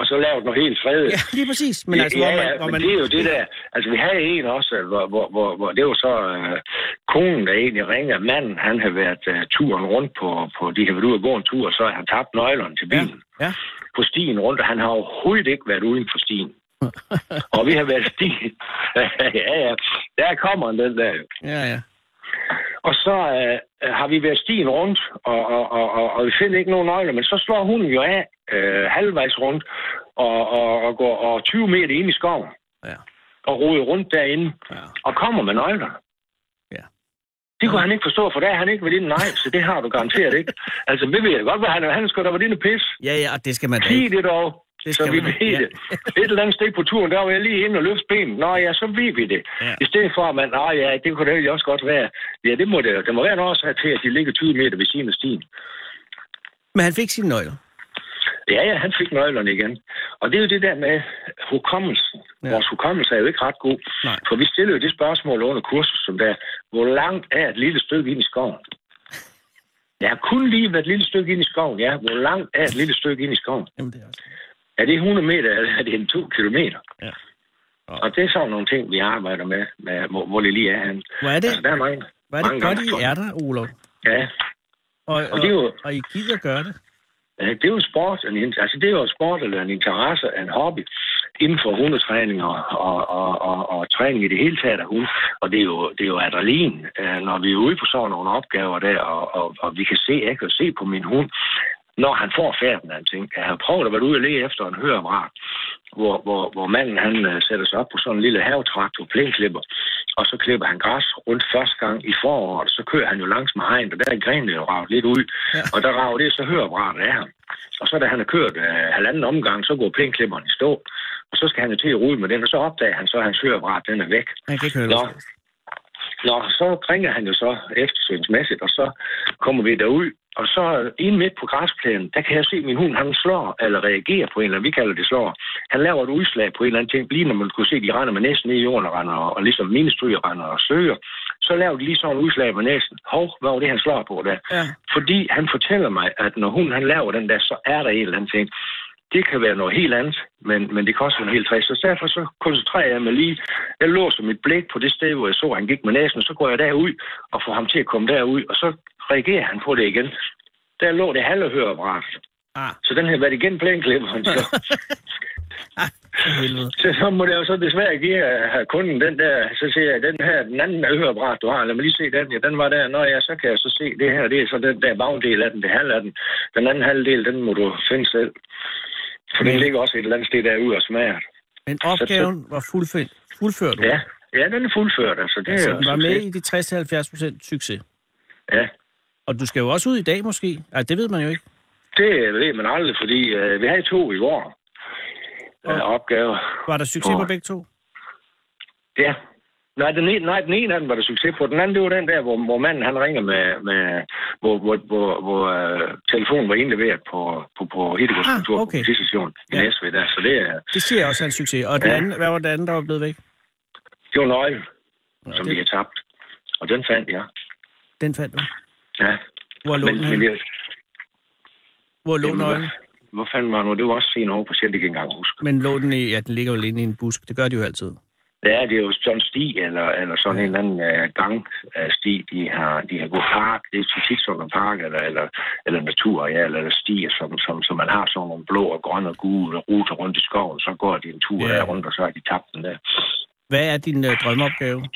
Og så lavet noget helt fredet. Ja, lige præcis. Men altså, hvor man... det er jo det der... Altså, vi havde en også, hvor det var så konen, der egentlig ringede. Manden, han havde været turen rundt på... De har været ude og gå en tur, og så har tabt nøglerne til bilen. Ja. På stien rundt, og han har overhovedet ikke været uden for stien. Og vi har været stien. Ja. Der kommer den der. Ja. Og så har vi været stien rundt, og vi finder ikke nogen nøgler, men så slår hunden jo af halvvejs rundt, og går 20 meter ind i skoven, og roder rundt derinde, og kommer med nøgler. Det kunne han ikke forstå, for der har han ikke været inde. Nej, så det har du garanteret ikke. Altså, vi ved godt, hvad han skulle da været inde og pisse. Ja, og det skal man da ikke. Sig det dog, så vi ved det. Et eller andet sted på turen, der var jeg lige inde og løfte benen. Nå ja, så ved vi det. Ja. I stedet for, at man, det kunne det jo også godt være. Ja, det må det jo. Der må være en årsag til, at de ligger 20 meter ved siden af stien. Men han fik sine nøgler? Ja, han fik nøglerne igen. Og det er jo det der med hukommelsen. Ja. Vores hukommelse er jo ikke ret god. Nej. For vi stiller jo det spørgsmål under kurset, som der, hvor langt er et lille stykke ind i skoven? Jeg har kun lige været et lille stykke ind i skoven, ja. Hvor langt er et lille stykke ind i skoven? Jamen, det er, også... er det 100 meter, eller er det en 2 kilometer? Ja. Og det er sådan nogle ting, vi arbejder med hvor det lige er han. Hvor er det, altså, der er mange, hvor er det godt, I er der, Olav? Ja. Og det er jo... og I gider gøre det? Det er jo sport, altså det er jo sport eller en interesse, en hobby inden for hundetræning og træning i det hele taget af hunde. Og det er jo adrenalin, når vi er ude på sådan nogle opgaver der, og vi kan se, jeg kan se på min hund, når han får færden af en ting. Jeg har prøvet at være ude og lede efter en høreapparat, hvor manden han sætter sig op på sådan en lille havetraktor, plæneklipper, og så klipper han græs rundt første gang i foråret, så kører han jo langs med hegnet, og der er grenen jo ravet lidt ud, og der rager det, så høreapparatet af ham. Og så da han har kørt halvanden omgang, så går plæneklipperen i stå, og så skal han jo til at rulle med den, og så opdager han så, at hans høreapparat, den er væk. Nå, så ringer han jo så eftersynsmæssigt, og så kommer vi derud, og så inde midt på græsplænen, der kan jeg se, at min hund, han slår, eller reagerer på en eller anden, vi kalder det slår. Han laver et udslag på en eller anden ting, lige når man kunne se, de render med næsen ned i jorden, og ligesom minestryger render og søger. Så laver de lige sådan et udslag på næsen. Hov, hvad var det, han slår på der? Ja. Fordi han fortæller mig, at når hunden, han laver den der, så er der en eller anden ting. Det kan være noget helt andet, men det koster en helt træs. Så derfor så koncentrerer jeg mig lige. Jeg låser mit blik på det sted, hvor jeg så, han gik med næsen, så går jeg derud og får ham til at komme derud, og så reagerer han på det igen. Der lå det halve høreapparat. Så den havde været igen plænklipperen. Så må det jo så desværre give kunden den der, så siger jeg, den her, den anden høreapparat, du har, lad mig lige se den, ja, den var der, så kan jeg så se, det her, det er så den der bagdel af den, det halve af den, den anden halvdel, den må du finde selv. For den ligger også et eller andet sted derude og smager. Men opgaven var fuldført? Ja, den er fuldført. Altså, det altså, er du var med i de 60-70% succes? Ja. Og du skal jo også ud i dag måske? Altså, det ved man jo ikke. Det ved man aldrig, fordi vi havde 2 i går opgaver. Var der succes på begge 2? Ja. Den ene af dem var der succes på. Den anden, det var den der, hvor manden han ringer med hvor telefonen var indleveret på Hittegårds kontor på politistation i Næsvig der. Så det siger jeg også en succes. Og den anden, hvad var det andet, der var blevet væk? Det var nøgle, som vi havde tabt. Og den fandt jeg. Den fandt du? Ja. Hvor lå den? Hvor lå nøglen? Hvor fanden var den? Det var også sen over på Sjælland, det kan jeg ikke engang huske. Men lå den i, den ligger jo inde i en busk. Det gør de jo altid. Ja, det er jo sådan en sti, eller sådan en eller anden gangsti, de har gået park, det er tit sådan en park, eller natur, ja, eller stier, som man har sådan nogle blå og grønne og gule ruter rundt i skoven, så går de en tur der rundt, og så har de tabt den der. Hvad er din drømmeopgave?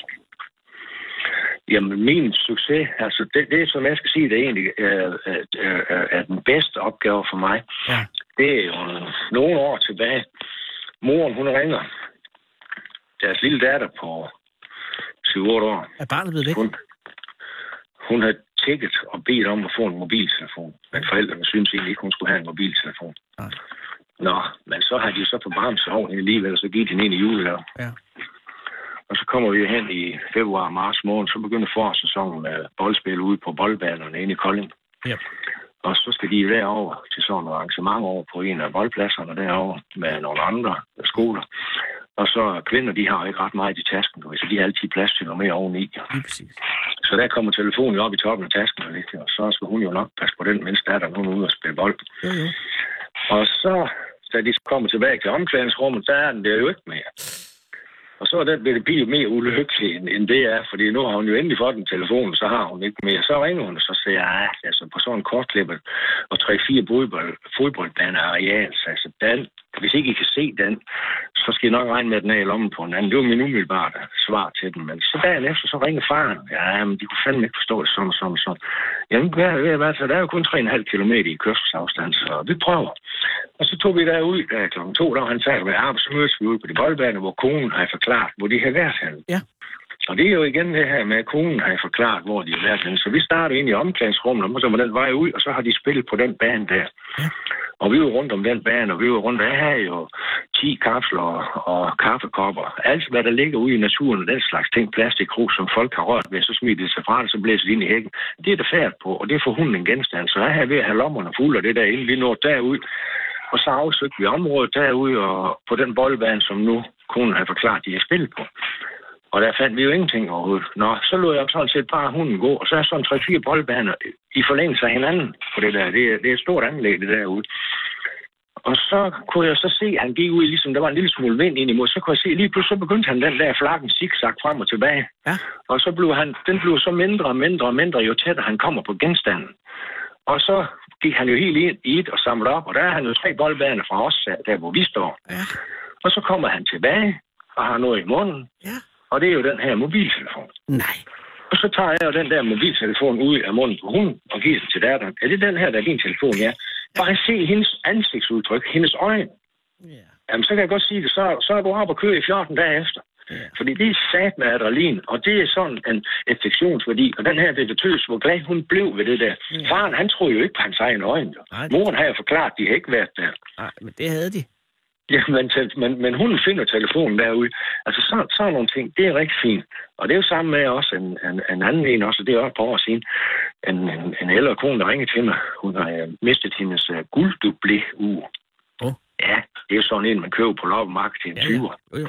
Jamen, min succes, altså det som jeg skal sige, det egentlig er den bedste opgave for mig, det er jo nogle år tilbage. Moren, hun ringer. Deres lille datter på 7-8 år. Er barnet blevet væk? Hun havde tækket og bedt om at få en mobiltelefon. Men forældrene synes egentlig ikke, hun skulle have en mobiltelefon. Ah. Nå, men så har de så forbarmet sig over hende alligevel, og så gik den ind i julegave. Ja. Og så kommer vi hen i februar og marts måned, så begynder forårssæsonen med boldspil ude på boldbanerne inde i Kolding. Yep. Og så skal de derover til sådan nogle arrangementer over på en af boldpladserne derover med nogle andre skoler. Og så kvinder, de har ikke ret meget i tasken, så de har altid plads til noget mere oveni. Så der kommer telefonen op i toppen af tasken, og så skal hun jo nok passe på den, mens der er der nogen ude og spille bold. Mm-hmm. Og så, da de kommer tilbage til omklædningsrummet, der er den der jo ikke mere. Og så der bliver det bil mere ulykkelig, end det er, fordi nu har hun jo endelig fået den telefon, så har hun ikke mere. Så ringer hun, og så siger jeg, altså på sådan en kortklippet og 3-4 fodboldbaneareal, altså den, hvis ikke I kan se den, så skal I nok regne med, at den er i lommen på en anden. Det var min umiddelbare svar til den, men så dagen efter, så ringer faren. Ja, men de kunne fandme ikke forstå det sådan. Jamen, hvad, så der er jo kun 3,5 kilometer i kørselsafstand, så vi prøver. Og så tog vi derud der klokken 2, der var han færdig med arbejde, så mødes vi ude på de boldbane, hvor konen har forklaret, hvor de har været henne. Ja. Og det er jo igen det her med, at konen har forklaret, hvor de har været henne. Så vi startede ind i omklædningsrummet, og så var den vej ud, og så har de spillet på den bane der. Ja. Og vi var rundt om den bane, og vi var rundt af jo 10 kapsler og kaffekopper. Alt, hvad der ligger ude i naturen og den slags ting, plastikkrus, som folk har rørt ved, så smider det sig fra, og så blæser det ind i hækken. Det er der færd på, og det er for hunden en genstand. Så jeg er ved at have lommerne fulde, og det der inden vi når derud. Og så afsøgte vi området derude og på den boldbane, som nu konen har forklaret, de har spillet på. Og der fandt vi jo ingenting overhovedet. Nå, så lod jeg sådan set bare hunden gå, og så er sådan 3-4 boldbaner i forlængelse af hinanden på det der. Det er et stort anlæg, det derude. Og så kunne jeg så se, at han gik ud, ligesom der var en lille smule vind ind imod. Så kunne jeg se, lige pludselig så begyndte han den der flakken zigzag frem og tilbage. Ja. Og så blev den blev så mindre og mindre og mindre, jo tættere han kommer på genstanden. Og så gik han jo helt ind i et og samlede op, og der er han jo 3 boldbaner fra os, der hvor vi står. Ja. Og så kommer han tilbage og har noget i munden. Ja. Og det er jo den her mobiltelefon. Nej. Og så tager jeg jo den der mobiltelefon ud af munden på hunden og giver den til datteren. Er det den her, der er din telefon? Ja. Bare se hendes ansigtsudtryk, hendes øjne. Ja. Jamen, så kan jeg godt sige det. Så er du op og kører i 14 dage efter. Ja. Fordi det er sat med adrenalin, og det er sådan en infektionsværdi. Og den her debattøs, hvor glad hun blev ved det der. Ja. Faren, han troede jo ikke på hans egen øjne. Nej. Moren har jo forklaret, at de har ikke været der. Nej, men det havde de. Ja, men hun finder telefonen derude. Altså, sådan nogle ting, det er rigtig fint. Og det er jo sammen med også en anden en også, det er også et par år siden. En ældre kone, der ringede til mig, hun har mistet hendes gulddubléur. Oh. Ja, det er jo sådan en, man køber på loppemarkedet til en 20'er. Ja. Oh, ja.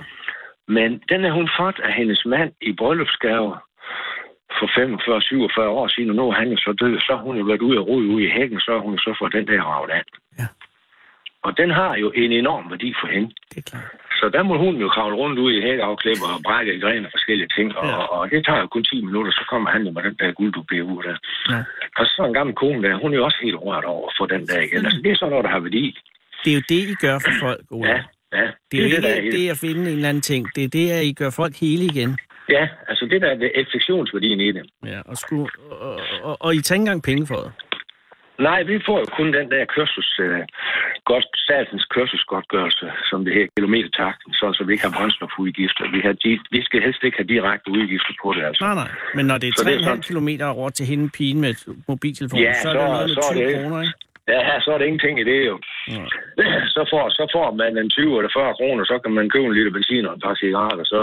Men den er hun fået af hendes mand i bryllupsgave for 45-47 år siden, og nu er han jo så død. Så har hun jo været ude og rode ude i hækken, så har hun så fået den der ravet af. Ja. Og den har jo en enorm værdi for hende. Det er klart. Så der må hun jo kravle rundt ud i hækkeafklipper og brække grene og forskellige ting. Ja. Og det tager jo kun 10 minutter, så kommer han jo med den der gulddubléur der. Ja. Og så en gammel kone der, hun er jo også helt rørt over for den der igen. Altså det er sådan noget, der har værdi. Det er jo det, I gør for folk, Ola. Ja. Det er at finde en eller anden ting. Det er det, at I gør folk hele igen. Ja, altså det der er effektionsværdien i det. Ja, og I tager ikke engang penge for det. Nej, vi får jo kun den der statens kørselsgodtgørelse, som det her kilometertakten, så vi ikke har brændstofudgifter. Vi skal helst ikke have direkte udgifter på det, altså. Nej. Men når det er 3,5 kilometer over til hende pigen med mobiltelefonen, ja, så er der noget med 20 kroner, ikke? Ja, så er det ingenting i det jo. Ja. Så får man en 20 eller 40 kroner, så kan man købe en liter benzin og en par cigaretter, så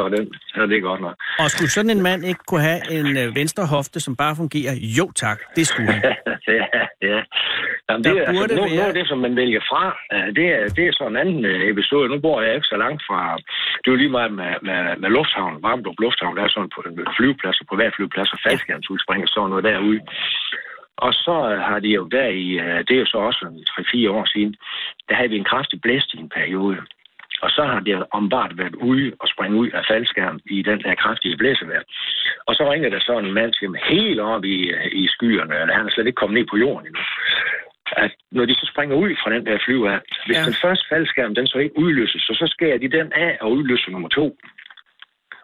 er det godt nok. Og skulle sådan en mand ikke kunne have en venstre hofte, som bare fungerer? Jo tak, det skulle han. Ja. Jamen, det er, altså, noget af det, som man vælger fra, det er sådan en anden episode. Nu bor jeg ikke så langt fra... Det er jo lige meget med lufthavnen, Varmdorp Lufthavn, der er sådan på flyvepladser, privatflyvepladser, faldskærmsudspringer, sådan noget derude. Og så har de jo der i, det er jo så også 3-4 år siden, der havde vi en kraftig blæst i en periode. Og så har det ombart været ude og springe ud af faldskærmen i den der kraftige blæsevejr. Og så ringer der så en mand til mig helt op i skyerne, og han er slet ikke kommet ned på jorden endnu. At når de så springer ud fra den der flyver, hvis den første faldskærm, den så ikke udløses, så skærer de den af og udløser nummer 2.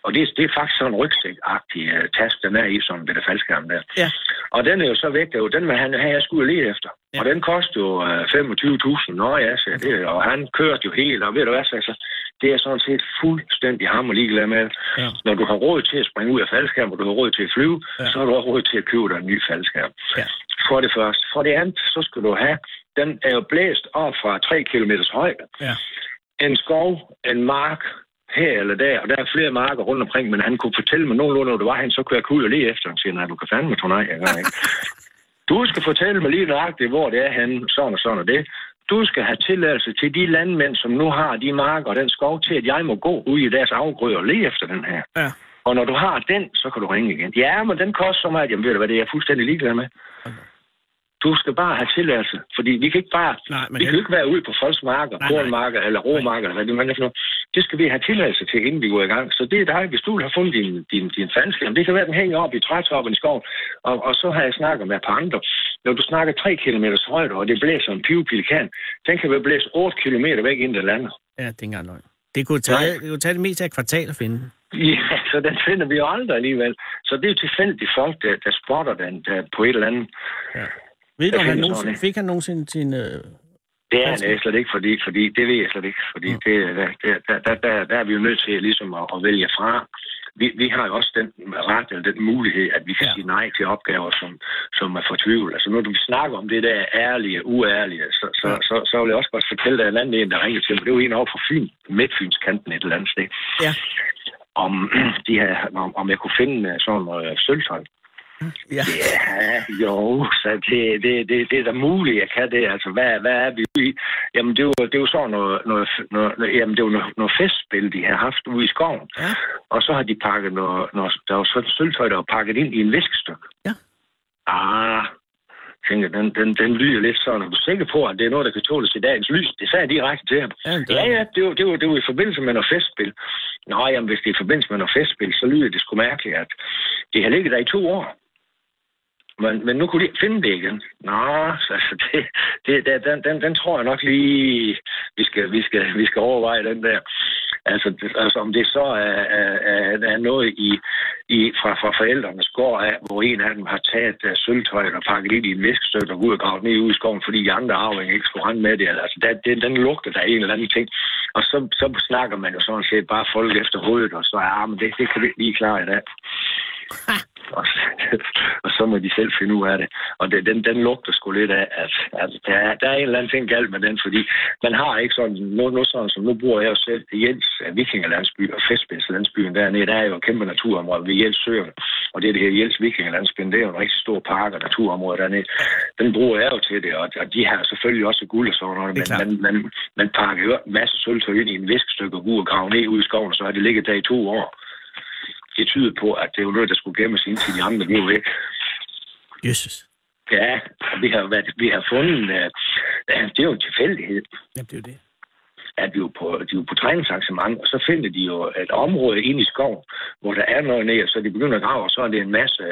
Og det er faktisk sådan en rygsæk-agtig task, den er i, sådan det der faldskærm der. Ja. Og den er jo så væk, den vil han have, jeg skulle lede efter. Ja. Og den koster jo 25.000. Nå ja, så det, og han kørte jo helt, og ved du hvad, så det er sådan set fuldstændig hammer ligeglad med. Ja. Når du har råd til at springe ud af faldskærm, og du har råd til at flyve, så har du også råd til at købe dig en ny faldskærm. Ja. For det første. For det andet, så skal du have, den er jo blæst op fra 3 km højde. Ja. En skov, en mark, her eller der, og der er flere marker rundt omkring, men han kunne fortælle mig nogenlunde, når det var han, så kunne jeg ud og lige efter, og sige, nej, du kan fandme, tror jeg, ikke. Du skal fortælle mig lige nøjagtigt, hvor det er henne, sådan og sådan og det, Du skal have tilladelse til de landmænd, som nu har de marker og den skov, til at jeg må gå ud i deres afgrøder og lede efter den her. Ja. Og når du har den, så kan du ringe igen. Ja, men den koster så meget. Jamen ved du hvad, det er jeg fuldstændig ligeglad med. Okay. Du skal bare have tilladelse, fordi vi kan ikke bare... Nej, vi kan ikke være ude på folks marker, kornmarker eller råmarker. Det skal vi have tilladelse til, inden vi går i gang. Så det er dig, hvis du har fundet din fandskærm. Det kan være, den hænger op i trætoppen i skoven. Og så har jeg snakket med et par andre. Når du snakker 3 kilometers højde, og det blæser en pivepilikan, den kan vel blæse 8 kilometer væk, inden den lander. Ja, det er ikke engang. Det kunne tage det meste af et kvartal at finde. Ja, så den finder vi jo aldrig alligevel. Så det er jo tilfældigt folk, der spotter den der på et eller andet... Ja. Ved du, fik han nogensinde sin... Det er jeg slet ikke, fordi det ved jeg slet ikke. Fordi der er vi jo nødt til ligesom at vælge fra. Vi har jo også den ret eller den mulighed, at vi kan sige nej til opgaver, som er fortvivlet. Altså når du snakker om det der ærlige, uærlige, så vil jeg også godt fortælle, der er en anden en, der ringer til mig. Det er jo en over fra Fyn, Midtfynskanten et eller andet sted. Ja. Om jeg kunne finde sådan noget sølvtøj. Ja. Det er da muligt, jeg kan det. Altså, hvad er vi ude i? Jamen, det er jo sådan noget festspil, de har haft ude i skoven. Ja. Og så har de pakket der var sådan sølvtøj, der var pakket ind i en viskestykke. Ja. Tænker, den lyder lidt sådan, og du er sikker på, at det er noget, der kan tåles i dagens lys. Det sagde jeg direkte til ham. Ja, det var i forbindelse med noget festspil. Nå, jamen, hvis det er i forbindelse med noget festspil, så lyder det sgu mærkeligt, at det har ligget der i 2 år. Men nu kunne de finde det igen. Nå, altså, den tror jeg nok lige, vi skal overveje den der. Altså om det så er noget fra forældrenes gård af, hvor en af dem har taget sølvtøjet og pakket lidt i en væskestøtte og ud og gravet ned ud i skoven, fordi de andre arvinger ikke skulle rende med det. Altså, den lugter der en eller anden ting. Og så snakker man jo sådan set bare folk efter hovedet, og så men det kan vi ikke lige klare i dag. Og så må de selv finde ud af det. Og den lugter sgu lidt af, at der er en eller anden ting galt med den, fordi man har ikke sådan noget sådan, som nu bruger jeg jo selv Jels vikingelandsby og Fesbidslandsbyen dernede. Der er jo et kæmpe naturområde ved Jels søen, og det er det her Jels vikingelandsbyen. Det er jo en rigtig stor park og naturområde dernede. Den bruger jeg jo til det, og de har selvfølgelig også guld og sådan noget, men man pakker jo en masse sølvtøj ind i en viskestykke og går ud og graver ned ud i skoven, og så har det ligget der i 2 år. Det tyder på, at det er jo noget, der skulle gemmes ind til de andre, nu væk. Jesus. Ja, vi har fundet... det er jo en tilfældighed. Ja, det er jo det. At de er jo på træningsarrangement, og så finder de jo et område inde i skoven, hvor der er noget nede, så de begynder at grave, og så er det en masse,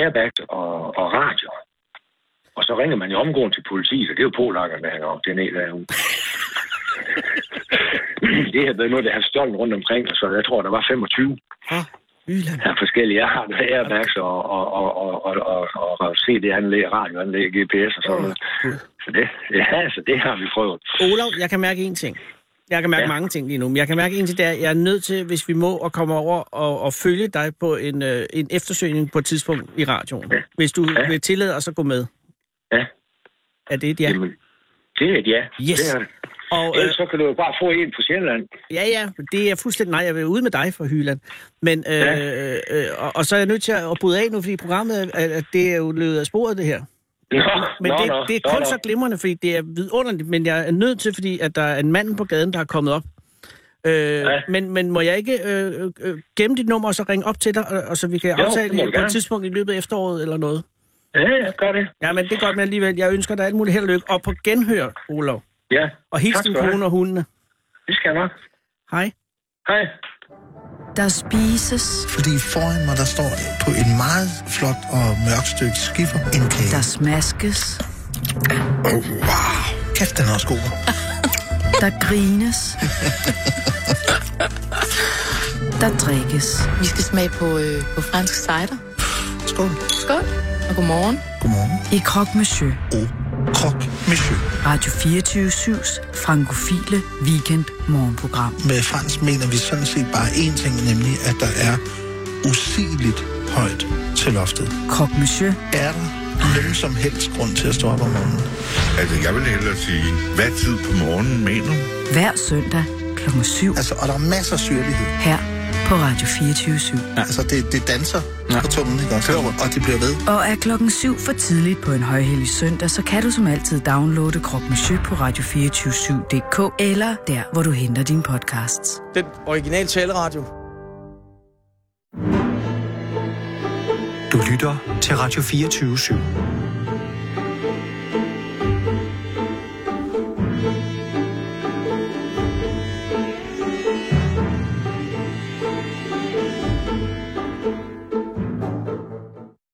airbags og radioer. Og så ringer man jo omgående til politiet, og det er jo polakkerne, der hænger op dernede derude. Det har været noget, der har stjålet rundt omkring, så jeg tror, der var 25. Der er forskellige. Jeg har airbags og CD-anlæg, radioanlæg, GPS og sådan noget. Så det har vi prøvet. Olav, jeg kan mærke én ting. Jeg kan mærke mange ting lige nu, men jeg kan mærke en ting, der jeg er nødt til, hvis vi må, at komme over og følge dig på en eftersøgning på et tidspunkt i radioen. Ja. Hvis du vil tillade os at gå med. Ja. Er det et ja? Jamen, det er et ja. Yes. Det er det. Ellers så kan du jo bare få en på Sjælland. Ja, det er fuldstændig... Nej, jeg vil ude med dig fra Hyland. Men, og så er jeg nødt til at bryde af nu, fordi programmet det er jo løbet af sporet, det her. Men det er kun så glimrende, fordi det er vidunderligt, men jeg er nødt til, fordi at der er en mand på gaden, der er kommet op. Men må jeg ikke gemme dit nummer og så ringe op til dig, og så vi kan aftale på et tidspunkt i løbet af efteråret eller noget? Ja, gør det. Ja, men det er godt med alligevel. Jeg ønsker dig alt muligt held og lykke. Og på genhør, Olav. Ja. Og hils din kone og hundene. Det skal jeg nok. Hej. Hej. Der spises. Fordi foran mig, der står det på en meget flot og mørkt stykke skifferindkage. Der smaskes. Oh, wow. Kæft, den er også god. Der grines. Der drikkes. Vi skal smage på fransk cider. Skål. Skål. Og godmorgen. Godmorgen. I Croque monsieur. Croque monsieur. Radio 24/7's frankofile weekend morgenprogram. Med fransk mener vi sådan set bare én ting, nemlig at der er usigeligt højt til loftet. Croque monsieur. Er der nogen som helst grund til at stå op om morgenen? Altså, jeg vil hellere sige, hvad tid på morgenen mener du? Hver søndag kl. 7. Altså, og der er masser af syrlighed. Her på på Radio 24/7. Ja. Altså det danser på tungen, ikke også? Og det bliver ved. Og er klokken 7 for tidligt på en højhellig søndag, så kan du som altid downloade Croque monsieur på radio247.dk eller der, hvor du henter dine podcasts. Den originale taleradio. Du lytter til Radio 24/7.